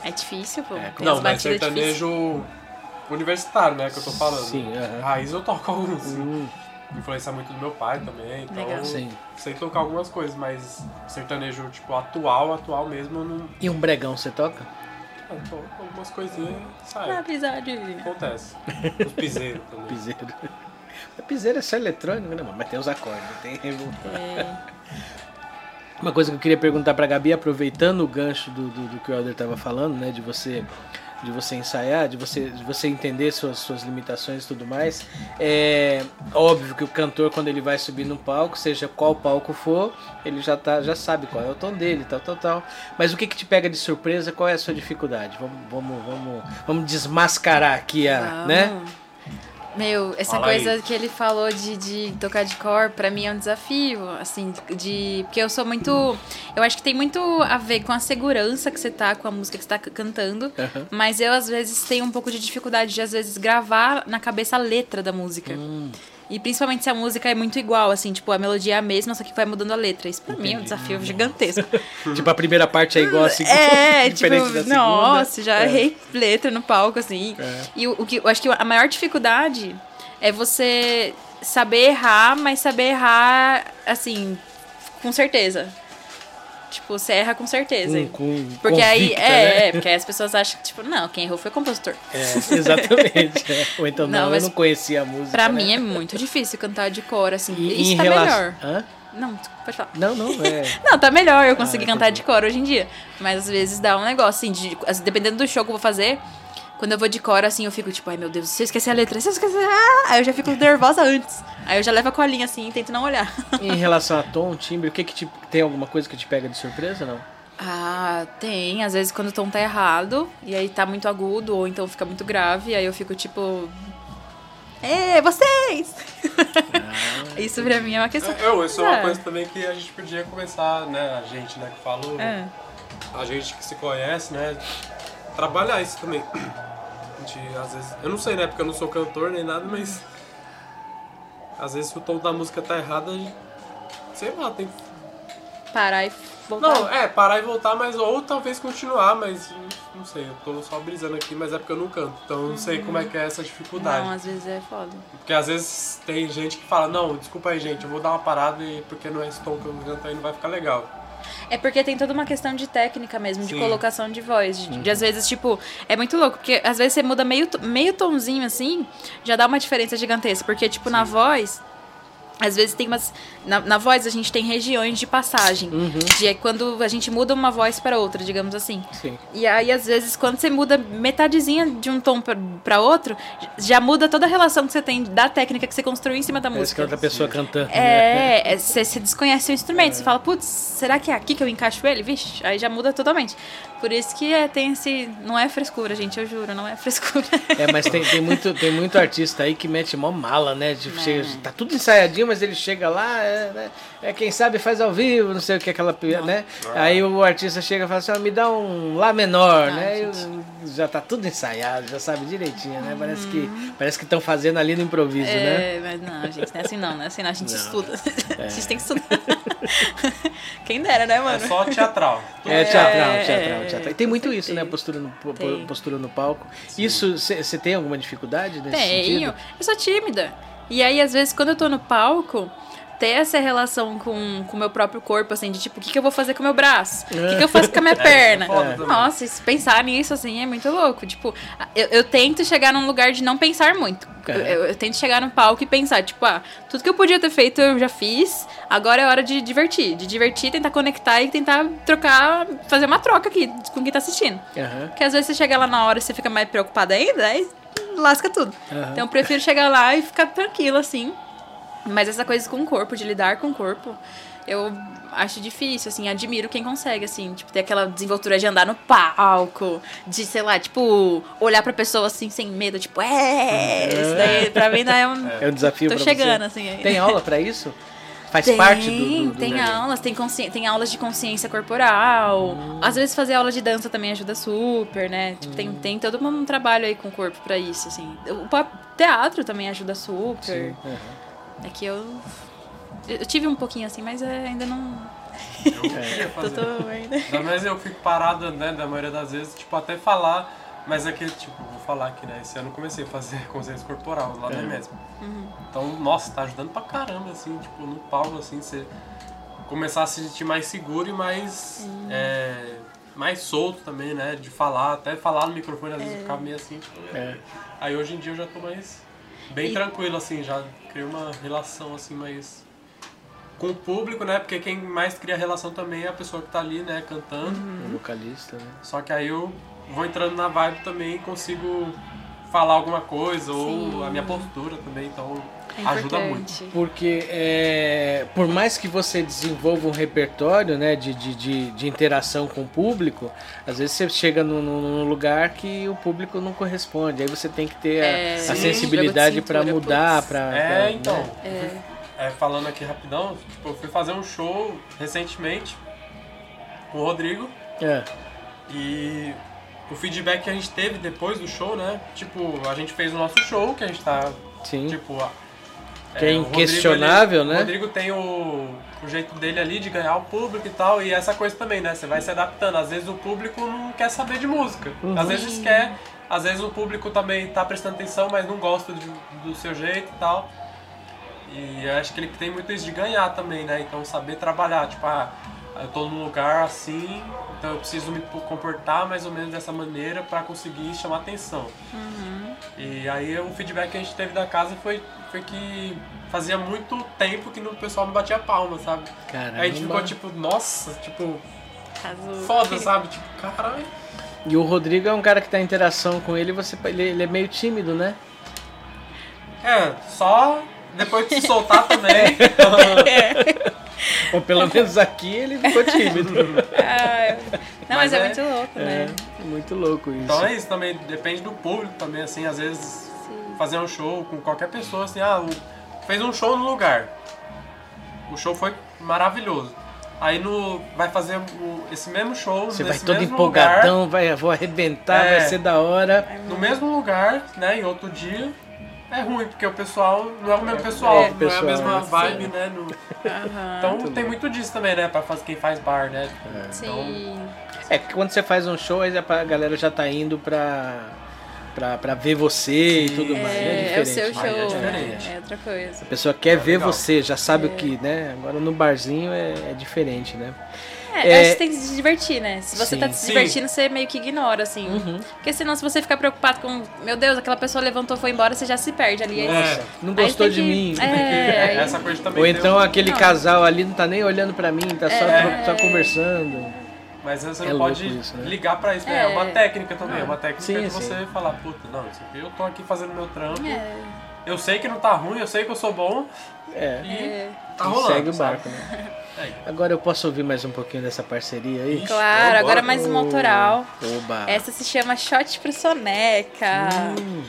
É difícil, pô. É, não, mas sertanejo é universitário, né? Que eu tô falando. Sim, uh-huh. Raiz eu toco alguns. Hum. Influencia muito do meu pai também. Então, legal. Sim. Sei tocar algumas coisas, mas sertanejo, tipo, atual, atual mesmo, eu não. E um bregão você toca? Eu toco algumas coisinhas e sai. Ah, pisadinha. De... Acontece. Os piseiros também. Piseiro. A piseira é só eletrônico, né, mas tem os acordes, tem é. Uma coisa que eu queria perguntar pra Gabi, aproveitando o gancho do, do, do que o Elder tava falando, né, de você, de você ensaiar, de você, de você entender suas, suas limitações e tudo mais, é óbvio que o cantor, quando ele vai subir no palco, seja qual palco for, ele já, tá, já sabe qual é o tom dele, tal, tal, tal, mas o que que te pega de surpresa, qual é a sua dificuldade? Vamos, vamos, vamos, vamos desmascarar aqui, a, né? Meu, essa Fala coisa aí. Que ele falou de, de tocar de cor, pra mim é um desafio, assim, de... Porque eu sou muito... Eu acho que tem muito a ver com a segurança que você tá, com a música que você tá cantando, uhum. mas eu, às vezes, tenho um pouco de dificuldade de, às vezes, gravar na cabeça a letra da música. Hum. E principalmente se a música é muito igual, assim, tipo, a melodia é a mesma, só que vai mudando a letra. Isso pra Entendi. Mim é um desafio gigantesco. Tipo, a primeira parte é igual a segunda, é, diferente tipo, da segunda. Nossa, já é. errei letra no palco, assim. É. E o, o que eu acho que a maior dificuldade é você saber errar, mas saber errar, assim, com certeza. Tipo, você erra com certeza. Com, com porque convicta, aí é, né? é, porque aí as pessoas acham que, tipo, não, quem errou foi o compositor. É, exatamente. É. Ou então, não, não eu não conhecia a música. Pra né? mim é muito difícil cantar de cor, assim. E, Isso tá relação... melhor. Hã? Não, pode falar. Não, não, é. não, tá melhor eu conseguir ah, cantar de cor hoje em dia. Mas às vezes dá um negócio, assim, de, assim, dependendo do show que eu vou fazer. Quando eu vou de cor, assim, eu fico tipo, ai meu Deus, se eu esquecer a letra, se eu esquecer... Ah! Aí eu já fico nervosa antes. Aí eu já levo a colinha, assim, e tento não olhar. Em relação a tom, timbre, o que que te... tem alguma coisa que te pega de surpresa, não? Ah, tem. Às vezes quando o tom tá errado, e aí tá muito agudo, ou então fica muito grave, aí eu fico tipo... É, vocês! Ah, isso pra mim é uma questão... Eu, isso é uma coisa também que a gente podia começar, né, a gente, né, que falou... É. A gente que se conhece, né... Trabalhar isso também. A gente, às vezes, eu não sei, né? Porque eu não sou cantor nem nada, mas... Às vezes, se o tom da música tá errado, a gente, sei lá, tem que... Parar e voltar. Não, é, parar e voltar, mas ou talvez continuar, mas... Não sei, eu tô só brisando aqui, mas é porque eu não canto. Então, eu não sei como é que é essa dificuldade. Não, às vezes é foda. Porque, às vezes, tem gente que fala, não, desculpa aí, gente, eu vou dar uma parada e porque não é esse tom que eu não canto aí não vai ficar legal. É porque tem toda uma questão de técnica mesmo, Sim. de colocação de voz. De, de às vezes, tipo, é muito louco, porque às vezes você muda meio, meio tomzinho assim, já dá uma diferença gigantesca. Porque, tipo, Sim. na voz, às vezes tem umas. Na, na voz a gente tem regiões de passagem. Uhum. De, é quando a gente muda uma voz para outra, digamos assim. Sim. E aí, às vezes, quando você muda metadezinha de um tom para outro, já muda toda a relação que você tem da técnica que você construiu em cima da Parece música. Que outra pessoa Sim. cantando. É, é, você, você desconhece o instrumento, é. Você fala, putz, será que é aqui que eu encaixo ele? Vixe, aí já muda totalmente. Por isso que é, tem esse... Não é frescura, gente, eu juro, não é frescura. É, mas tem, tem, muito, tem muito artista aí que mete mó mala, né? Tipo, chega, tá tudo ensaiadinho, mas ele chega lá, é, né? é quem sabe faz ao vivo, não sei o que é aquela, não. né? Ah. Aí o artista chega e fala assim, ah, me dá um lá menor, ah, né? Eu, já tá tudo ensaiado, já sabe direitinho, né? Hum. Parece que parece que estão fazendo ali no improviso, é, né? É, mas não, gente, não é assim não, não é assim não, a gente não. estuda, é. a gente tem que estudar. Quem dera, né, mano? É só teatral. É teatral, é, teatral, teatral. E tem muito isso, né? Postura no, postura no palco. Sim. Isso, você tem alguma dificuldade nesse Tenho. sentido? Eu sou tímida. E aí, às vezes, quando eu tô no palco, ter essa relação com o meu próprio corpo, assim, de tipo, o que, que eu vou fazer com o meu braço? O que, que eu faço com a minha perna? É. Nossa, isso, pensar nisso, assim, é muito louco. Tipo, eu, eu tento chegar num lugar de não pensar muito. Eu, eu, eu tento chegar no palco e pensar, tipo, ah, tudo que eu podia ter feito eu já fiz, agora é hora de divertir. De divertir, tentar conectar e tentar trocar, fazer uma troca aqui com quem tá assistindo. Uhum. Porque às vezes você chega lá na hora e você fica mais preocupada ainda, aí... lasca tudo. Uhum. Então eu prefiro chegar lá e ficar tranquila, assim. Mas essa coisa com o corpo, de lidar com o corpo, eu acho difícil, assim. Admiro quem consegue, assim. Tipo, ter aquela desenvoltura de andar no palco, de, sei lá, tipo, olhar pra pessoa, assim, sem medo. Tipo, é... Isso daí, pra mim, é um... É um desafio pra você. Tô chegando, assim. Aí. Tem aula pra isso? Faz tem, parte do... do, do tem né? aulas, tem, consci... tem aulas de consciência corporal. Hum. Às vezes fazer aula de dança também ajuda super, né? Tipo, hum. tem, tem todo um trabalho aí com o corpo pra isso, assim. O teatro também ajuda super. Sim. Uhum. É que eu... Eu tive um pouquinho assim, mas ainda não... Eu queria fazer. tô, tô ainda... Mas eu fico parado, né, da maioria das vezes, tipo, até falar... Mas é que, tipo, vou falar aqui, né? Esse ano eu comecei a fazer consciência corporal lá na E M E S P. Uhum. Então, nossa, tá ajudando pra caramba, assim, tipo, no palco, assim, você começar a se sentir mais seguro e mais, uhum. é, mais solto também, né? De falar, até falar no microfone, às vezes é. eu ficava meio assim, tipo, é. Aí hoje em dia eu já tô mais, bem e... tranquilo, assim, já criei uma relação, assim, mais... Com o público, né? Porque quem mais cria relação também é a pessoa que tá ali, né? Cantando. Uhum. O vocalista, né? Só que aí eu... vou entrando na vibe também e consigo falar alguma coisa, Sim. ou a minha postura também, então é ajuda muito. Porque é, por mais que você desenvolva um repertório, né, de, de, de, de interação com o público, às vezes você chega num, num lugar que o público não corresponde, aí você tem que ter é, a, a sensibilidade para mudar. Pra, é, pra, então, né? é. É, falando aqui rapidão, tipo, eu fui fazer um show recentemente com o Rodrigo é. e... O feedback que a gente teve depois do show, né? Tipo, a gente fez o nosso show, que a gente tá... Sim. Tipo, Que é, é inquestionável, ele, né? O Rodrigo tem o, o jeito dele ali de ganhar o público e tal, e essa coisa também, né? Você vai se adaptando. Às vezes o público não quer saber de música, uhum. às vezes quer, às vezes o público também tá prestando atenção, mas não gosta de, do seu jeito e tal. E acho que ele tem muito isso de ganhar também, né? Então saber trabalhar, tipo, ah, eu tô num lugar assim, então eu preciso me comportar mais ou menos dessa maneira para conseguir chamar atenção. Uhum. E aí o feedback que a gente teve da casa foi, foi que fazia muito tempo que o pessoal não batia palma, sabe? Caramba. Aí a gente ficou tipo, nossa, tipo, Azul. foda, sabe? Tipo, caralho. E o Rodrigo é um cara que tá em interação com ele, você, ele, ele é meio tímido, né? É, só... Depois de soltar também. Ou pelo menos aqui ele ficou tímido. Ah, não, mas, mas é, é muito louco, né? É muito louco isso. Então é isso também, depende do público também, assim, às vezes Sim. fazer um show com qualquer pessoa, assim, ah, fez um show no lugar. O show foi maravilhoso. Aí no, vai fazer o, esse mesmo show, Você vai todo empolgadão, lugar, vai, vou arrebentar, é, vai ser da hora. No mesmo lugar, né, em outro dia. É ruim, porque o pessoal não é o mesmo pessoal, é, não pessoal, é a mesma vibe, sim. né? No... Uhum, então tem bem. muito disso também, né? Pra fazer, quem faz bar, né? É. Sim. Então... É, quando você faz um show, a galera já tá indo pra, pra, pra ver você sim. e tudo mais. É, é, é o seu show, é, diferente. É, é outra coisa. A pessoa quer é ver legal. você, já sabe é. o que, né? Agora no barzinho é, é diferente, né? É, é... acho que tem que se divertir, né? Se você Sim. tá se divertindo, Sim. você meio que ignora, assim. Uhum. Porque senão, se você ficar preocupado com... Meu Deus, aquela pessoa levantou, foi embora, você já se perde ali. É, aí, não gostou de que... mim. É, aí... Essa coisa também Ou então um... aquele não. casal ali não tá nem olhando pra mim, tá só, é... só conversando. Mas você é não pode isso, né? ligar pra isso, né? É, é uma técnica também, é uma técnica sim, de você sim. falar, puta, não, isso aqui eu tô aqui fazendo meu trampo. É. Eu sei que não tá ruim, eu sei que eu sou bom. É. E é. tá e rolando. Segue o barco, né? Agora eu posso ouvir mais um pouquinho dessa parceria aí? Claro, Oba. agora mais uma autoral. Oba. Essa se chama Shot pro Soneca. Hum.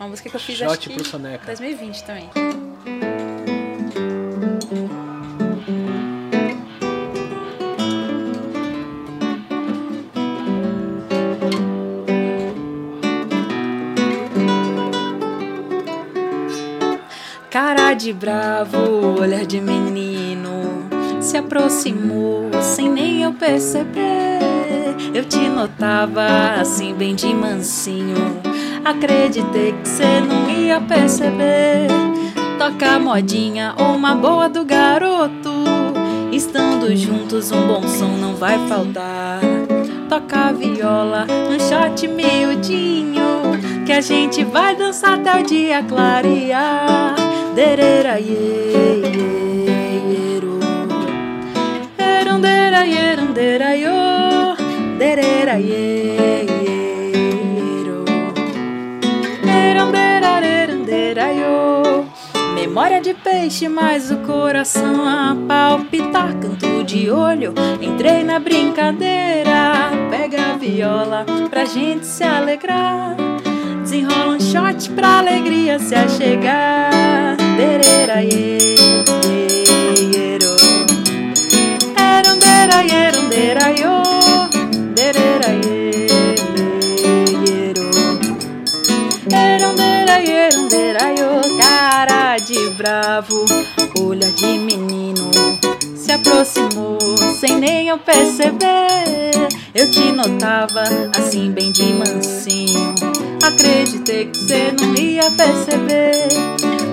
Uma música que eu fiz Shot acho pro que Soneca. dois mil e vinte também. Cara de bravo, olhar de menino, se aproximou sem nem eu perceber. Eu te notava assim bem de mansinho, acreditei que cê não ia perceber. Toca a modinha ou uma boa do garoto, estando juntos um bom som não vai faltar. Toca a viola, um shot miudinho, que a gente vai dançar até o dia clarear. Derera yeero, erundera yerundera yo, derera yeero, erundera yerundera yo. Memória de peixe, mas o coração a palpitar. Canto de olho, entrei na brincadeira. Pega a viola pra gente se alegrar. Desenrola um shot pra alegria se achegar. Derera yeero, erundera yerundera yo, derera yeero, erundera yerundera yo. Cara de bravo, olhar de menino, se aproximou sem nem eu perceber. Eu te notava assim bem de mansinho, acreditei que cê não ia perceber.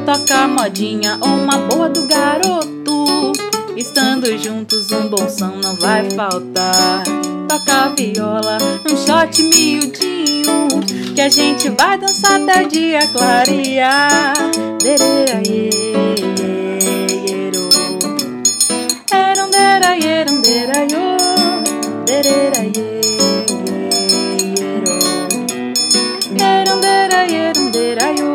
Toca a modinha ou uma boa do garoto, estando juntos um bom som não vai faltar. Toca a viola, um shot miudinho, que a gente vai dançar até o dia clarear. Derera yeero, erundera yerundera yo, derera yeero, erundera yerundera yo.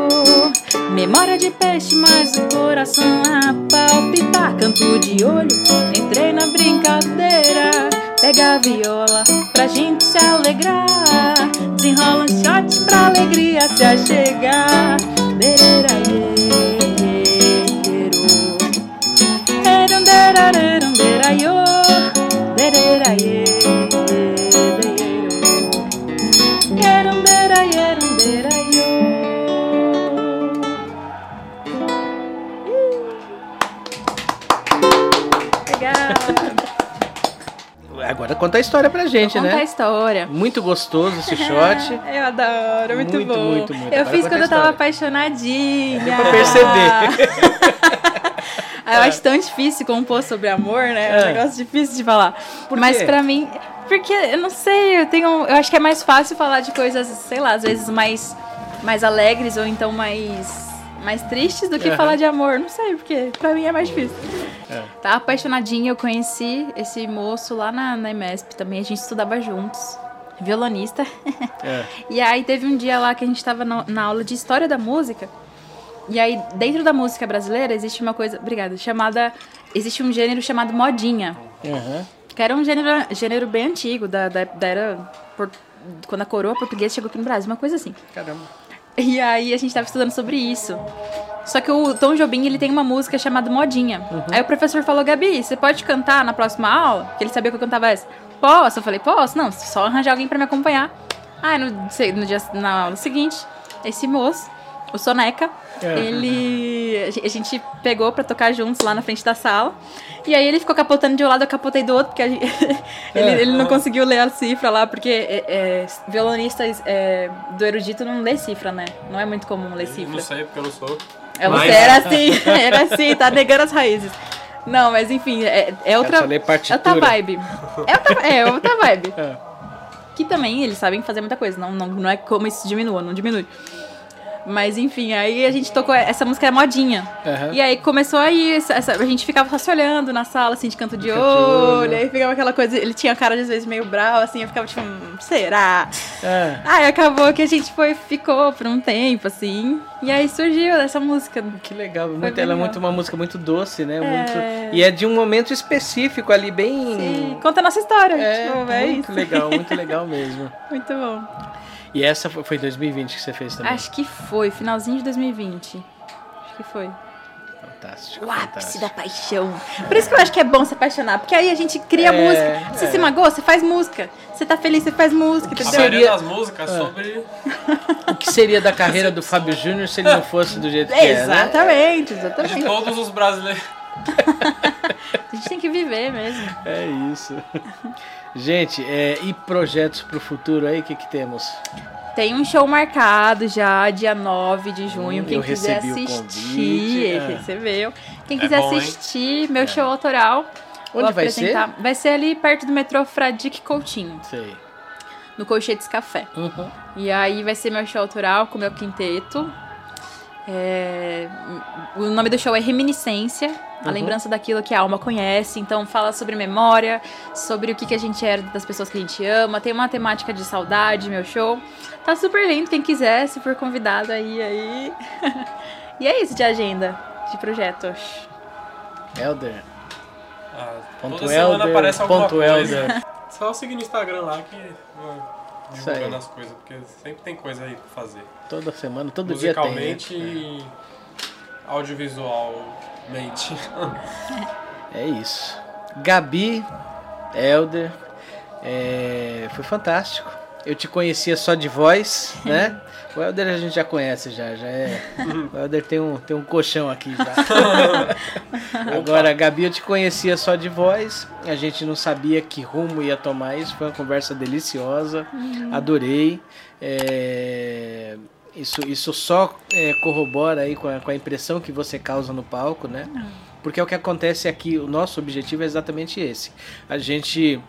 Memória de peixe, mas o coração a palpitar. Canto de olho, entrei na brincadeira. Pega a viola pra gente se alegrar. Desenrola um shot pra alegria se achegar. Derera yeero, erundera yerundera yo, derera yeero, erundera yerundera yo. Legal. Agora conta a história pra gente, né? Conta a história. Muito gostoso esse shot. Eu adoro, muito, muito bom. Muito, muito, muito. Eu Agora fiz quando eu tava apaixonadinha. É pra perceber. Eu acho tão difícil compor sobre amor, né? É um negócio difícil de falar. Por Mas quê? Pra mim... Porque, eu não sei, eu tenho... Eu acho que é mais fácil falar de coisas, sei lá, às vezes mais, mais alegres ou então mais... mais tristes do que uhum. falar de amor, não sei, porque pra mim é mais difícil. É. Tá apaixonadinha, eu conheci esse moço lá na, na EMESP também, a gente estudava juntos, violonista. É. E aí teve um dia lá que a gente tava no, na aula de História da Música, e aí dentro da música brasileira existe uma coisa, obrigada, chamada, existe um gênero chamado modinha, uhum. que era um gênero, gênero bem antigo, da, da, da era, por, quando a coroa portuguesa chegou aqui no Brasil, uma coisa assim. Caramba. E aí a gente tava estudando sobre isso. Só que o Tom Jobim, ele tem uma música chamada Modinha. Uhum. Aí o professor falou, Gabi, você pode cantar na próxima aula? Porque ele sabia que eu cantava essa. Posso? Eu falei, posso? Não, só arranjar alguém pra me acompanhar. Aí no, no dia, na aula seguinte, esse moço, o Soneca, é. ele... A gente pegou pra tocar juntos lá na frente da sala. E aí ele ficou capotando de um lado, eu capotei do outro, porque a gente, é, ele, ele não conseguiu ler a cifra lá, porque é, é, violonistas é, do erudito não lê cifra, né? Não é muito comum ler cifra. Eu não sei, porque eu não sou. É, mas... Você era assim, era assim, tá negando as raízes. Não, mas enfim, é, é outra, outra vibe. É outra, é outra vibe. É. Que também eles sabem fazer muita coisa, não, não, não é como isso diminua, não diminui. Mas enfim, aí a gente tocou, essa música era modinha. Uhum. E aí começou aí, essa, essa, a gente ficava só se olhando na sala, assim, de canto de, de olho, olho. Aí ficava aquela coisa, ele tinha a cara de às vezes meio bravo, assim, eu ficava tipo, hum, será? É. Aí acabou que a gente foi, ficou por um tempo, assim, e aí surgiu essa música. Que legal, muito, ela é muito, uma música muito doce, né? É. Muito, e é de um momento específico ali, bem... Sim, conta a nossa história. É, tipo, é muito isso. legal, muito legal mesmo. Muito bom. E essa foi em dois mil e vinte que você fez também? Acho que foi, finalzinho de dois mil e vinte. Acho que foi. Fantástico. O fantástico. Ápice da paixão. Por isso que eu acho que é bom se apaixonar, porque aí a gente cria é, música. Você é. se magoou, você faz música. Você tá feliz, você faz música. O que seria das músicas é. sobre... O que seria da carreira do Fábio Júnior se ele não fosse do jeito que é? Exatamente, né? Exatamente. De todos os brasileiros. A gente tem que viver mesmo. É isso. Gente, é, e projetos pro futuro aí, o que que temos? Tem um show marcado já, dia nove de junho, hum, quem quiser assistir, ah. recebeu. Quem é quiser bom, assistir, hein? Meu é. show autoral. Onde vai apresentar. ser? Vai ser ali perto do metrô Fradique Coutinho. Sei. No Colchetes Café. Uhum. E aí vai ser meu show autoral com meu quinteto. É, o nome do show é Reminiscência, a uhum. lembrança daquilo que a alma conhece. Então fala sobre memória, sobre o que, que a gente era, das pessoas que a gente ama. Tem uma temática de saudade, meu show. Tá super lindo, quem quiser, se for convidado aí, aí. E é isso de agenda, de projetos. Elder ah, ponto toda Elder, semana aparece alguma ponto coisa Elder. Só seguir no Instagram lá que... Mano. Divulgando as coisas, porque sempre tem coisa aí pra fazer. Toda semana, todo dia tem. Musicalmente e audiovisualmente. É isso. Gabi, Elder, é, foi fantástico. Eu te conhecia só de voz, né? O Elder a gente já conhece, já, já é. O Elder tem um, tem um colchão aqui já. Agora, Gabi, eu te conhecia só de voz, a gente não sabia que rumo ia tomar isso, foi uma conversa deliciosa, uhum. adorei. É, isso, isso só é, corrobora aí com a, com a impressão que você causa no palco, né? Porque é o que acontece aqui, o nosso objetivo é exatamente esse. A gente...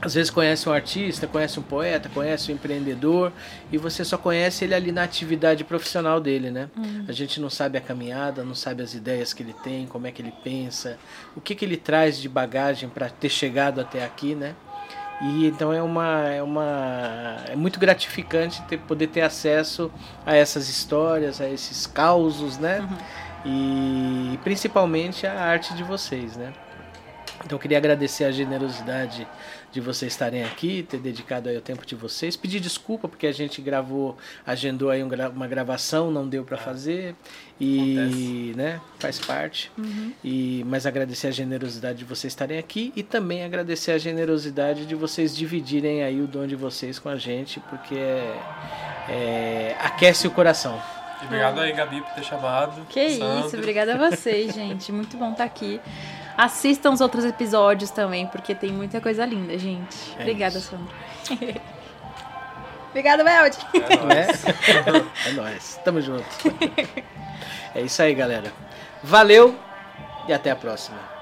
Às vezes conhece um artista, conhece um poeta, conhece um empreendedor e você só conhece ele ali na atividade profissional dele, né? Uhum. A gente não sabe a caminhada, não sabe as ideias que ele tem, como é que ele pensa, o que que ele traz de bagagem para ter chegado até aqui, né? E então é uma, é uma, é muito gratificante ter, poder ter acesso a essas histórias, a esses causos, né? Uhum. E principalmente a arte de vocês, né? Então eu queria agradecer a generosidade de vocês estarem aqui, ter dedicado aí o tempo de vocês. Pedir desculpa porque a gente gravou, agendou aí uma gravação, não deu para fazer. E, né, faz parte. Uhum. E, mas agradecer a generosidade de vocês estarem aqui e também agradecer a generosidade de vocês dividirem aí o dom de vocês com a gente, porque é, é, aquece o coração. E obrigado aí, Gabi, por ter chamado. Que Sandra. Isso, obrigada a vocês, gente. Muito bom estar aqui. Assistam os outros episódios também, porque tem muita coisa linda, gente. É. Obrigada, isso. Sandra. Obrigada, Melde. É nóis. É nóis. Tamo junto. É isso aí, galera. Valeu e até a próxima.